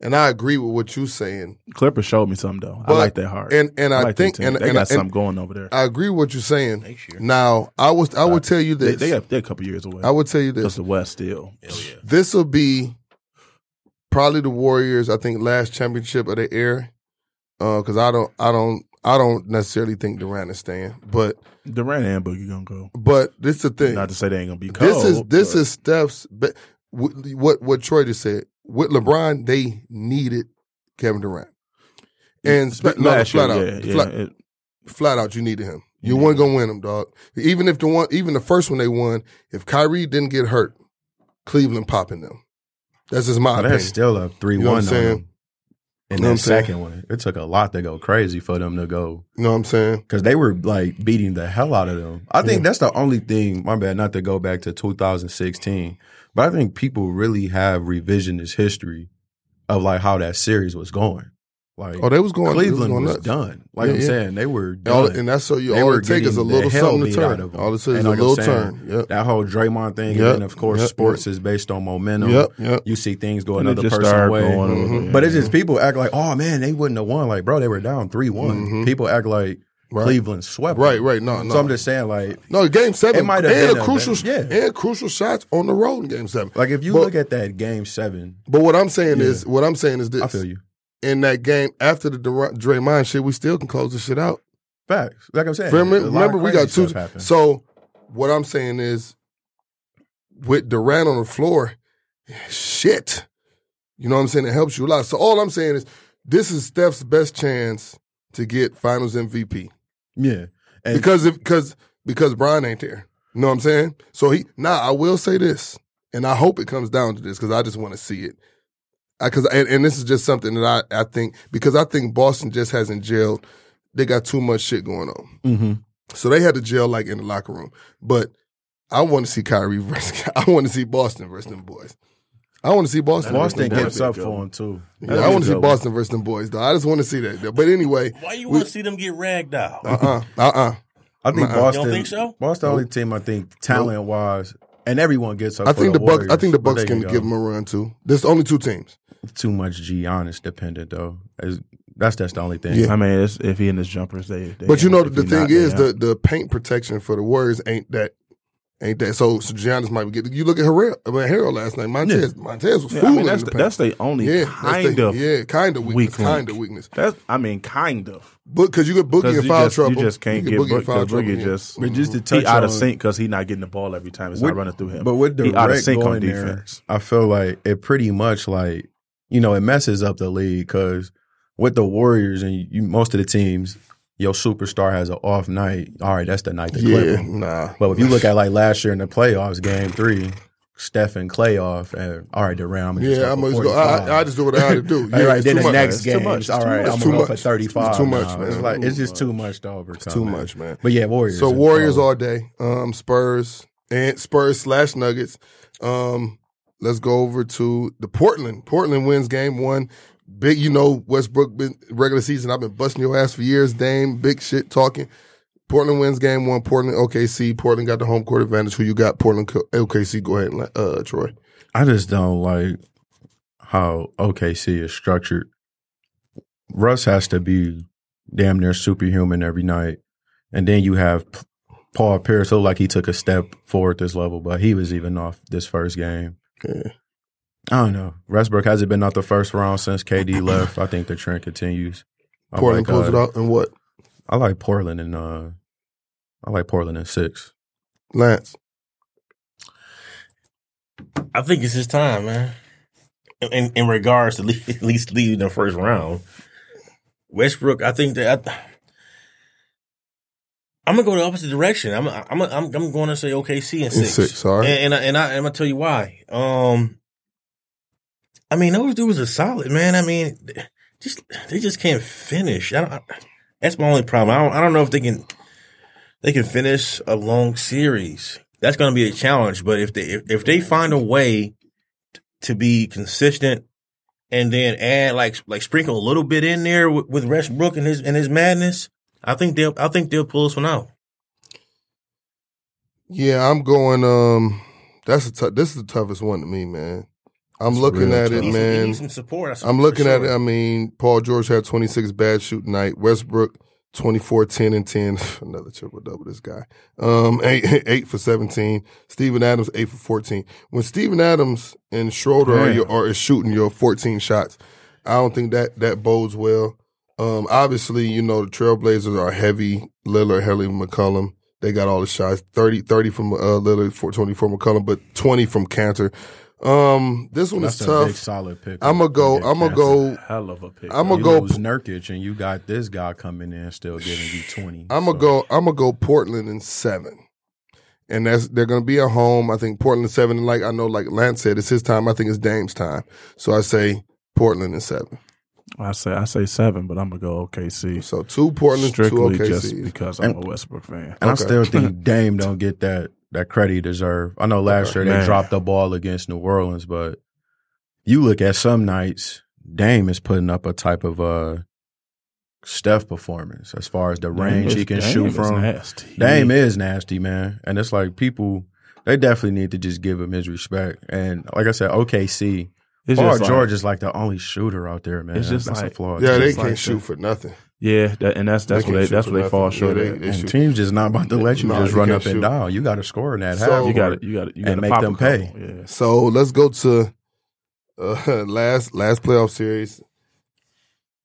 and I agree with what you're saying. Clippers showed me something though. But I like that hard, and I think they got something going over there. I agree with what you're saying. Sure. Now I would tell you this. They're a couple years away. I would tell you this. Because the West still. Yeah. This will be probably the Warriors. I think last championship of the era, because I don't necessarily think Durant is staying, but Durant and Boogie gonna go. But this is the thing. Not to say they ain't gonna be cold. This is Steph's. But what Troy just said with LeBron, they needed Kevin Durant, and flat out, you needed him. You weren't gonna win him, dog. Even the first one they won, if Kyrie didn't get hurt, Cleveland popping them. That's just my opinion. That's still a 3-1. Though. And then second one, it took a lot to go crazy for them to go. You know what I'm saying? Because they were, like, beating the hell out of them. I think that's the only thing, my bad, not to go back to 2016, but I think people really have revisionist history of, like, how that series was going. Like, they was going. Cleveland was done. I'm saying, they were done. And that's so all it takes is a little something to turn. All it takes is a little turn. Yep. That whole Draymond thing, and of course, sports is based on momentum. Yep. You see things go another person's way. But it's just people act like, oh man, they wouldn't have won. Like, bro, they were down 3-1. Mm-hmm. People act like Cleveland swept. Right. No. So I'm just saying, like, no, Game 7 might have been crucial shots on the road in Game 7. Like, if you look at that Game 7. But what I'm saying is this. I feel you. In that game, after the Draymond shit, we still can close this shit out. Facts. Like I'm saying. Remember we got two. So what I'm saying is, with Durant on the floor, shit. You know what I'm saying? It helps you a lot. So all I'm saying is, this is Steph's best chance to get Finals MVP. Yeah. And because Brian ain't there. You know what I'm saying? So I will say this, and I hope it comes down to this because I just want to see it. And this is just something that I think, because I think Boston just hasn't gelled. They got too much shit going on. Mm-hmm. So they had to gel like in the locker room. But I want to see Kyrie versus – I want to see Boston versus them boys. I want to see Boston. Boston gets up for him too. Yeah, I want to see Boston versus them boys, though. I just want to see that. But anyway. Why you want to see them get ragged out? I think Boston – You don't think so? Boston the only team I think talent-wise – and everyone gets up for the Warriors. I think the Bucks can give them a run too. There's only two teams. Too much Giannis dependent though. That's the only thing. Yeah. I mean, it's, if he and his jumpers, they but you know the thing is the paint protection for the Warriors ain't that. So Giannis might get. You look at Harrell last night. Montez was fooling. I mean, that's the only kind of weakness. Kind of. Because you get Boogie in foul trouble. You just can't get Boogie he's out of sync because he's not getting the ball every time. It's not running through him. But with the out of sync on defense, I feel like it pretty much it messes up the league because with the Warriors and most of the teams. Your superstar has an off night. All right, that's the night to clip him. Nah. But if you look at last year in the playoffs, Game 3, Steph and Clay off, and all right, Durant. I just do what I had to do. Yeah, all right, then the next game. All right, I'm going for 35. It's too much, man. It's just too much to overcome. It's too much, man. But yeah, Warriors. So Warriors all day. Spurs / Nuggets. Let's go over to the Portland. Portland wins Game 1. Big, Westbrook, been regular season, I've been busting your ass for years, Dame, big shit talking. Portland wins Game 1, Portland, OKC. Portland got the home court advantage. Who you got? Portland, OKC. Go ahead, Troy. I just don't like how OKC is structured. Russ has to be damn near superhuman every night. And then you have Paul Pierce, who looked like he took a step forward this level, but he was even off this first game. Yeah. I don't know. Westbrook hasn't been out the first round since KD left. I think the trend continues. Portland pulls it out, and what? I like Portland and six. Lance, I think it's his time, man. In regards to at least leaving the first round, Westbrook, I think that I'm gonna go the opposite direction. I'm going to say OKC in six. Sorry, and I'm gonna tell you why. I mean, those dudes are solid, man. I mean, they just can't finish. That's my only problem. I don't know if they can finish a long series. That's gonna be a challenge. But if they find a way to be consistent and then add like sprinkle a little bit in there with Westbrook and his madness, I think they'll pull this one out. Yeah, I'm going. This is the toughest one to me, man. I'm looking at it, man. Need some support. I'm looking at it. I mean, Paul George had 26 bad shooting night. Westbrook 24, 10 and 10. Another triple double. This guy. 8 for 17. Steven Adams 8 for 14. When Steven Adams and Schroeder are shooting your 14 shots, I don't think that bodes well. Obviously, you know, the Trailblazers are heavy. Lillard, Haley, McCollum. They got all the shots. 30 from Lillard, 24 from McCollum, but 20 from Cantor. This one is tough. Big, solid pick. I'm gonna go. Hell of a pick. I'm gonna go. Nurkic, and you got this guy coming in still giving you 20. I'm gonna go Portland in seven, and they're gonna be at home. I think Portland in seven. And like Lance said, it's his time. I think it's Dame's time. So I say Portland in seven. I say seven, but I'm gonna go OKC. So 2 Portland, 2 OKC. Strictly just because I'm a Westbrook fan, and I still think Dame don't get that credit he deserve. I know last year they dropped the ball against New Orleans, but you look at some nights, Dame is putting up a type of Steph performance as far as the range he can shoot from. Dame is nasty, man. And it's like people, they definitely need to just give him his respect. And like I said, OKC, Paul George is like the only shooter out there, man. It's just that's a flaw. Yeah, they can't shoot for nothing. Yeah, that's where they fall short. Yeah, and teams just not about to let you just run up and down. You got to score in that half. You got to and make them pay. Yeah. So let's go to last playoff series: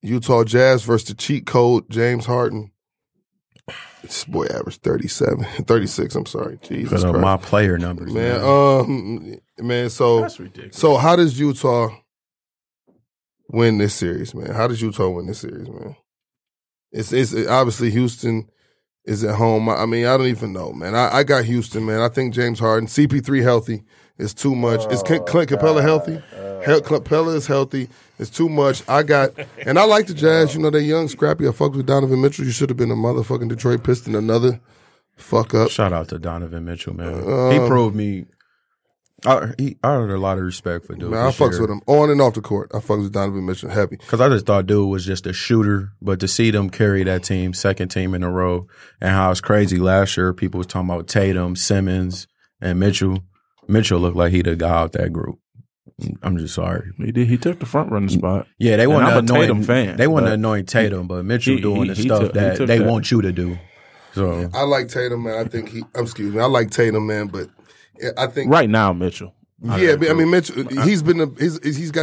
Utah Jazz versus the cheat code James Harden. This boy averaged 36. I'm sorry, Jesus Christ. My player numbers, man. Man, so that's ridiculous. So how does Utah win this series, man? It's obviously Houston is at home. I mean, I don't even know, man. I got Houston, man. I think James Harden, CP3 healthy is too much. Is Clint Capella healthy? Capella is healthy. It's too much. And I like the Jazz. You know, they're young, scrappy. I fuck with Donovan Mitchell. You should have been a motherfucking Detroit Piston. Another fuck up. Shout out to Donovan Mitchell, man. He proved me. I earned a lot of respect for dude. Man, I fucks with him on and off the court. I fucks with Donovan Mitchell heavy because I just thought dude was just a shooter. But to see them carry that team, second team in a row, and how it's crazy. Last year, people was talking about Tatum, Simmons, and Mitchell. Mitchell looked like he the guy out that group. I'm just sorry. He took the front running spot. Yeah, they want to annoy Tatum fan. They want to annoy Tatum, but Mitchell doing the stuff that they want you to do. So I like Tatum, man. I like Tatum, man, but. I think right now, Mitchell. Yeah, I mean Mitchell. He's got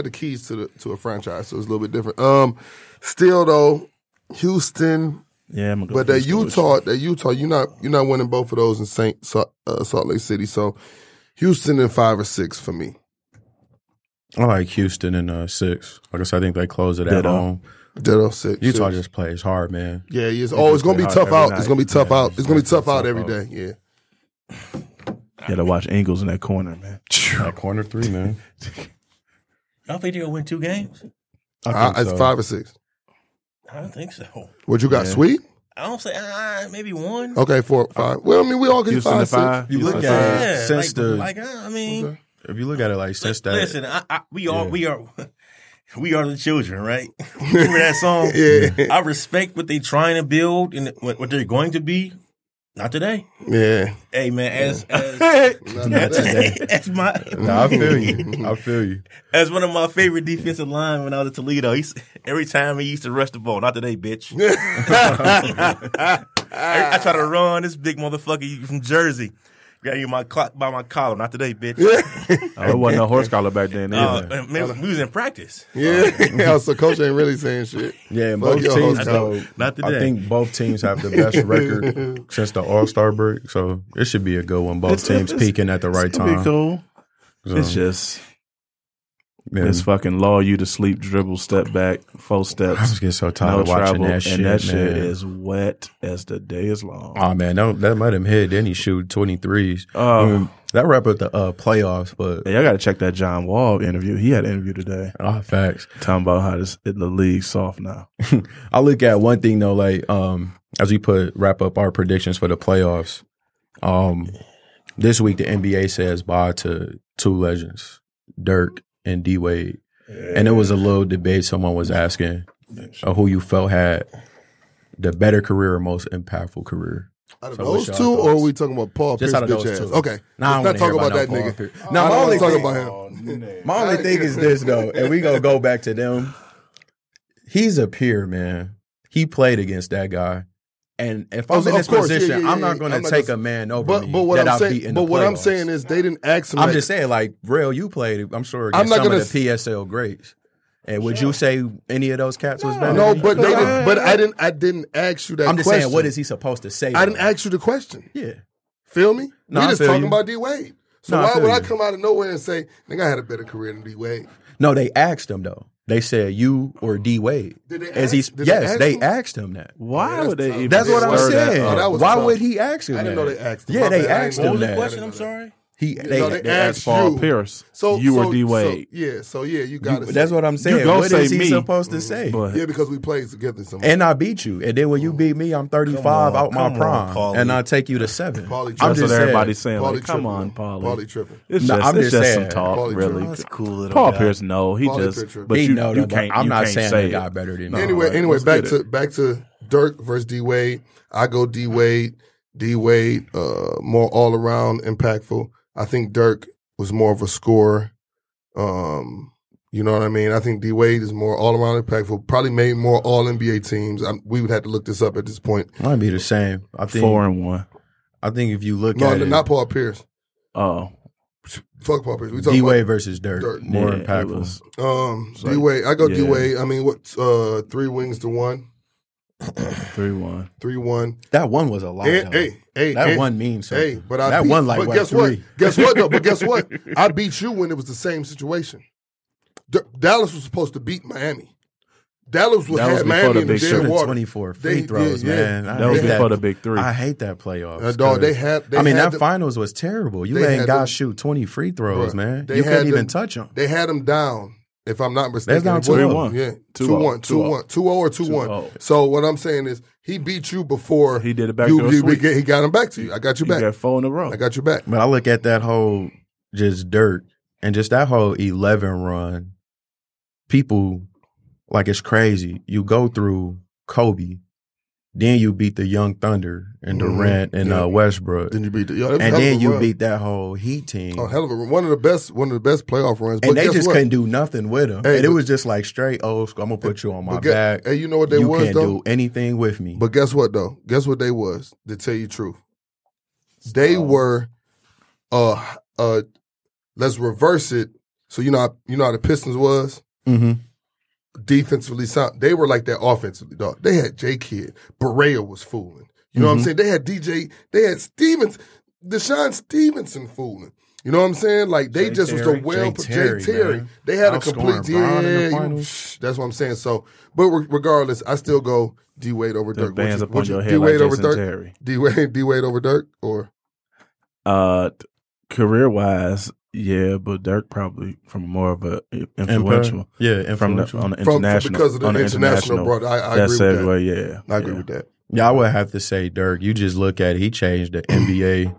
the keys to a franchise, so it's a little bit different. Still though, Houston. Yeah, I'm gonna go. But that Utah, you're not winning both of those in Salt Lake City. So Houston in 5 or 6 for me. I like Houston in 6. Like I said, I think they close it at home. Ditto 6. Utah just plays hard, man. Yeah, it's gonna be tough out. It's gonna be tough out. It's gonna be tough out every day. Yeah. You gotta watch Ingles in that corner, man. That corner 3, man. I think they'll win 2 games. It's 5 or 6. I don't think so. What you got, Sweet? I don't say maybe 1. Okay, 4, 5. Well, I mean, we all get 5, 6. You look at it since the if you look at it like since that. Listen, we are the children, right? Remember that song? Yeah. I respect what they're trying to build and what they're going to be. Not today. Yeah. Hey, man, I feel you. As one of my favorite defensive linemen when I was at Toledo, every time he used to rush the ball, not today, bitch. I try to run this big motherfucker from Jersey. Got you my clock by my collar. Not today, bitch. It wasn't no horse collar back then. Man, we was in practice. Yeah, so coach ain't really saying shit. Yeah, both teams, though. Not today. I think both teams have the best record since the All-Star break, so it should be a good one. Both teams peaking at the right time. Be cool. So, it's just this fucking lull you to sleep, dribble, step back, four steps. I just get so tired of watching that shit. And that shit is wet as the day is long. Oh man, that let him hit. Then he shoot 23s. That wrapped up the playoffs. But y'all got to check that John Wall interview. He had an interview today. Oh, facts. Talking about how the league's soft now. I look at one thing though, like as we wrap up our predictions for the playoffs. This week the NBA says bye to two legends, Dirk and D-Wade. Yeah. And it was a little debate someone was asking who you felt had the better career or most impactful career. Out of those two, thoughts? Or are we talking about Paul Pierce? Just out of those two. Okay. Nah, let's not talk about that nigga. Now, my only thing is this, though, and we going to go back to them. He's a peer, man. He played against that guy. And if I'm in this position, I'm not going to take a man over me that I'll beat in the playoffs. But what I'm saying is they didn't ask him. I'm just saying, like, real, you played, I'm sure, against some of the PSL greats. And would you say any of those cats was better? No, but I didn't ask you that question. I'm just saying, what is he supposed to say? I didn't ask you the question. Yeah. Feel me? No, we just talking about D-Wade. So why would I come out of nowhere and say, nigga, I had a better career than D-Wade? No, they asked him, though. They said you or D-Wade. Yes, they asked him that. Why would they even? That's what I'm saying. Why would he ask him that? I didn't know they asked him. Yeah, they asked him that. What was the question? I'm sorry. They asked Paul Pierce, or D-Wade. So, you got to say. That's what I'm saying. What is he supposed to say? Yeah, because we played together. And I beat you. And then when you beat me, I'm 35 out my prime. And I take you to 7. That's what everybody's saying. Come on, Paulie. Paulie tripping. It's just some talk, really. That's cool. Paul Pierce, no. He just, but you can't. I'm not saying they got better than me. Anyway, back to Dirk versus D-Wade. I go D-Wade. D-Wade, more all-around impactful. I think Dirk was more of a scorer. You know what I mean? I think D-Wade is more all-around impactful. Probably made more all-NBA teams. We would have to look this up at this point. Might be the same. I think 4-1. I think if you look at it. No, not Paul Pierce. Oh. Fuck Paul Pierce. D-Wade versus Dirk. More impactful. D-Wade. I go D-Wade. I mean, what? 3-1. 3-1. 3-1. That one was a lot. That one means something. Guess what? I beat you when it was the same situation. Dallas was supposed to beat Miami. Dallas would have Miami in the dead water. 24 free throws, man. That was before the big three. I hate that playoffs. Dog, that finals was terrible. You ain't got to shoot 20 free throws, man. You couldn't even touch them. They had them down. If I'm not mistaken, that's down 2-1. Yeah, 2-1, 2-1, 2-0 or 2-1. So what I'm saying is, he beat you before he did it back to us. He got him back to you. I got you back. You got 4 in a row. I got you back. But I look at that whole just Dirk and just that whole 11 run. People, like, it's crazy. You go through Kobe, then you beat the Young Thunder and Durant and Westbrook. Then you beat beat that whole Heat team. Oh, hell of a run. One of the best playoff runs. But and they just couldn't do nothing with him. Hey, and it was just like straight old school. I'm gonna put you on my back. Hey, you know what they was though? You can't do anything with me. But guess what though? Guess what they was? To tell you the truth, they were. Let's reverse it. So you know how the Pistons was. Mm-hmm. Defensively sound. They were like that offensively, dog. They had J Kidd. Barea was fooling. You know what I'm saying? They had DJ. They had Deshaun Stevenson fooling. You know what I'm saying? Like they Jay Terry. They had that's what I'm saying. So, but regardless, I still go D-Wade over Dirk. Bands upon your head like Jason Terry. D-Wade over Dirk or career-wise. Yeah, but Dirk probably from more of a influential. Yeah, influential. On the international. Because of the international brother. I agree with that. Way, yeah. I agree with that. Yeah, I would have to say Dirk. You just look at it. He changed the NBA.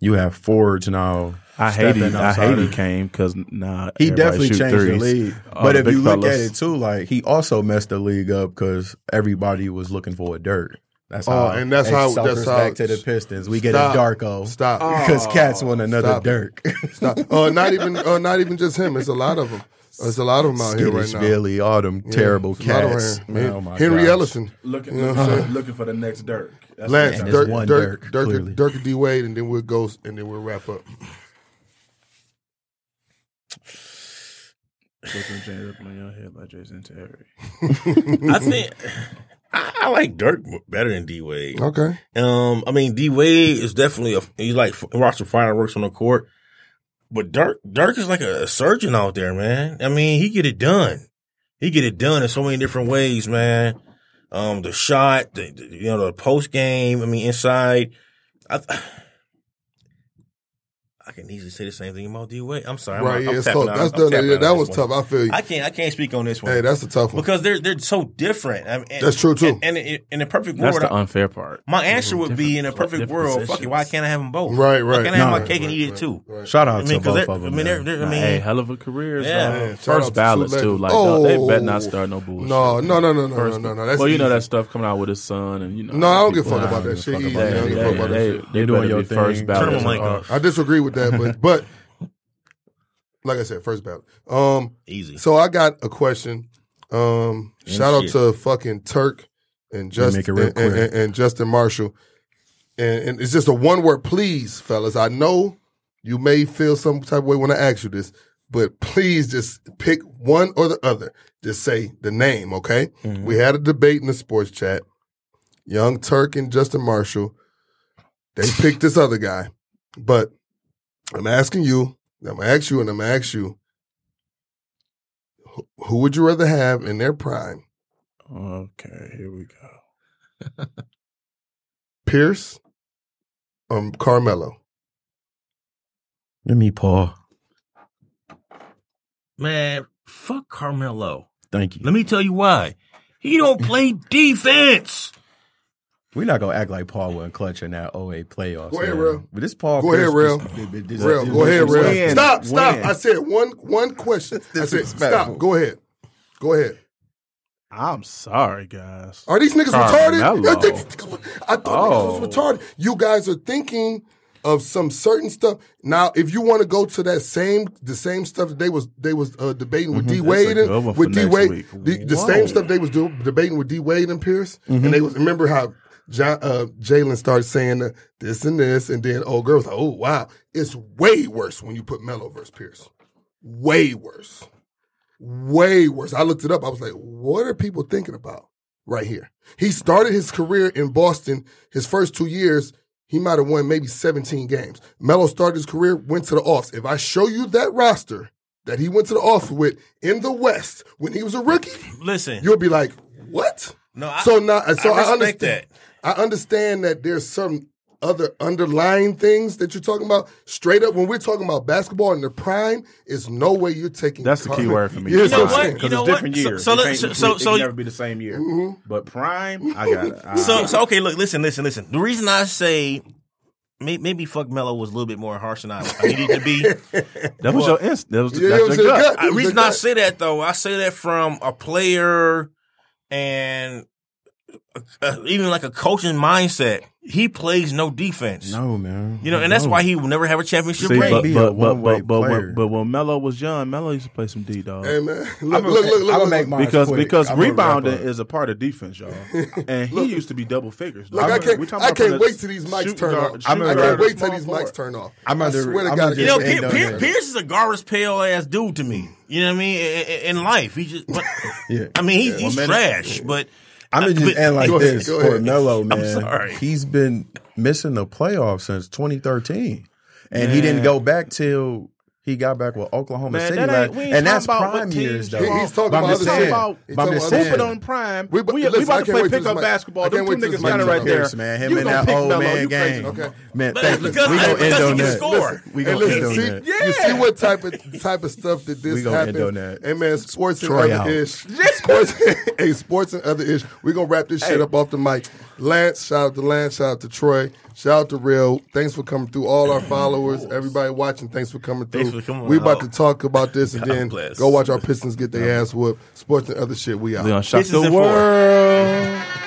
You have forwards now. I hate he came because now he definitely changed threes. The league. But if you look at it too, like he also messed the league up because everybody was looking for a Dirk. That's how, and that's how back to the Pistons. We get a Darko. Stop, because cats want another Dirk. Stop. Not even just him. It's a lot of them. There's a lot of them out here right now. Billy, Autumn, terrible cats. Henry Ellison. Looking for the next Dirk. Lance, Dirk and D. Wade, and then we'll go, and then we'll wrap up. Looking James up on your head by Jason Terry. I think I like Dirk better than D. Wade. Okay. I mean, D. Wade is definitely he's like watch the fireworks on the court. But Dirk is like a surgeon out there, man. I mean, he get it done. He get it done in so many different ways, man. The shot, the post game. I mean, inside. I can easily say the same thing about D Wade. I'm sorry, right? I'm tapping out. That was tough. I feel you. I can't speak on this one. Hey, that's a tough one because they're so different. I mean, that's true too. And in a perfect world, that's the unfair part. My answer would be in a perfect world, fuck it, why can't I have them both? Right. Can I have my cake and eat it too? Right. Shout out to both of them. Hey, hell of a career. Yeah. First ballots too. Like they better not start no bullshit. No. Well, you know that stuff coming out with his son and No, I don't give a fuck about that shit. They're doing your first ballot. I disagree with that. But like I said, first battle. Easy. So I got a question. Shout out to fucking Turk and Justin Marshall. And it's just a one word, please, fellas. I know you may feel some type of way when I ask you this, but please just pick one or the other. Just say the name, okay? Mm-hmm. We had a debate in the sports chat. Young Turk and Justin Marshall, they picked this other guy. But I'm going to ask you, who would you rather have in their prime? Okay, here we go. Pierce or Carmelo? Let me, Paul. Man, fuck Carmelo. Thank you. Let me tell you why. He don't play defense. We're not going to act like Paul wasn't clutch in that 08 playoffs. Go ahead, Real. But this Paul. Go ahead, Real. Go ahead, Real. Stop. I said one question. I said, stop. Go ahead. I'm sorry, guys. Are these niggas retarded? I thought niggas was retarded. You guys are thinking of some certain stuff. Now, if you want to go to that same stuff that they was debating with D Wade and with D Wade, the same stuff they was debating with D Wade and Pierce, and they was remember how. Jalen started saying this, and then old girl was like, oh, wow. It's way worse when you put Melo versus Pierce. Way worse. I looked it up. I was like, what are people thinking about right here? He started his career in Boston. His first 2 years, he might have won maybe 17 games. Melo started his career, went to the offs. If I show you that roster that he went to the offs with in the West when he was a rookie, listen, you'll be like, what? No, I understand that. I understand that there's some other underlying things that you're talking about. Straight up, when we're talking about basketball in the prime, it's no way you're taking. That's the key word for me. You know what? Because it's different years. So it'll never be the same year. Mm-hmm. But prime, I got it. So okay, look, listen. The reason I say maybe fuck Melo was a little bit more harsh than I needed to be. That was your instinct. That was your gut. The reason I say that though, I say that from a player and. Even like a coaching mindset, he plays no defense. No, man. And that's why he will never have a championship ring. But when Melo was young, Melo used to play some D, dog. Hey, man. Look. Because rebounding is a part of defense, y'all. And he used to be double figures. Look, I can't wait till these mics turn off. I can't wait till these mics turn off. I swear to God. Pierce is a garbage, pale-ass dude to me. You know what I mean? In life. He just... I mean, he's trash, but... I'm going to just end like this for Melo, man. I'm sorry. He's been missing the playoffs since 2013. And he didn't go back till he got back with Oklahoma City. And that's prime years, though. He's talking about other shit. I'm just saying. On prime. We about to play pickup basketball. Them two niggas got it right there. Him and that old man game. Man, thank you. We going to end on that. We going to end on that. You see what type of stuff that this happened? Hey, man, sports and other-ish. Hey, sports and other-ish. We're going to wrap this shit up off the mic. Lance, shout out to Troy. Shout out to Real. Thanks for coming through. All our followers, everybody watching, thanks for coming through. We're about to talk about this and then go watch our Pistons get their ass whooped. Sports and other shit, we out. Shock the world.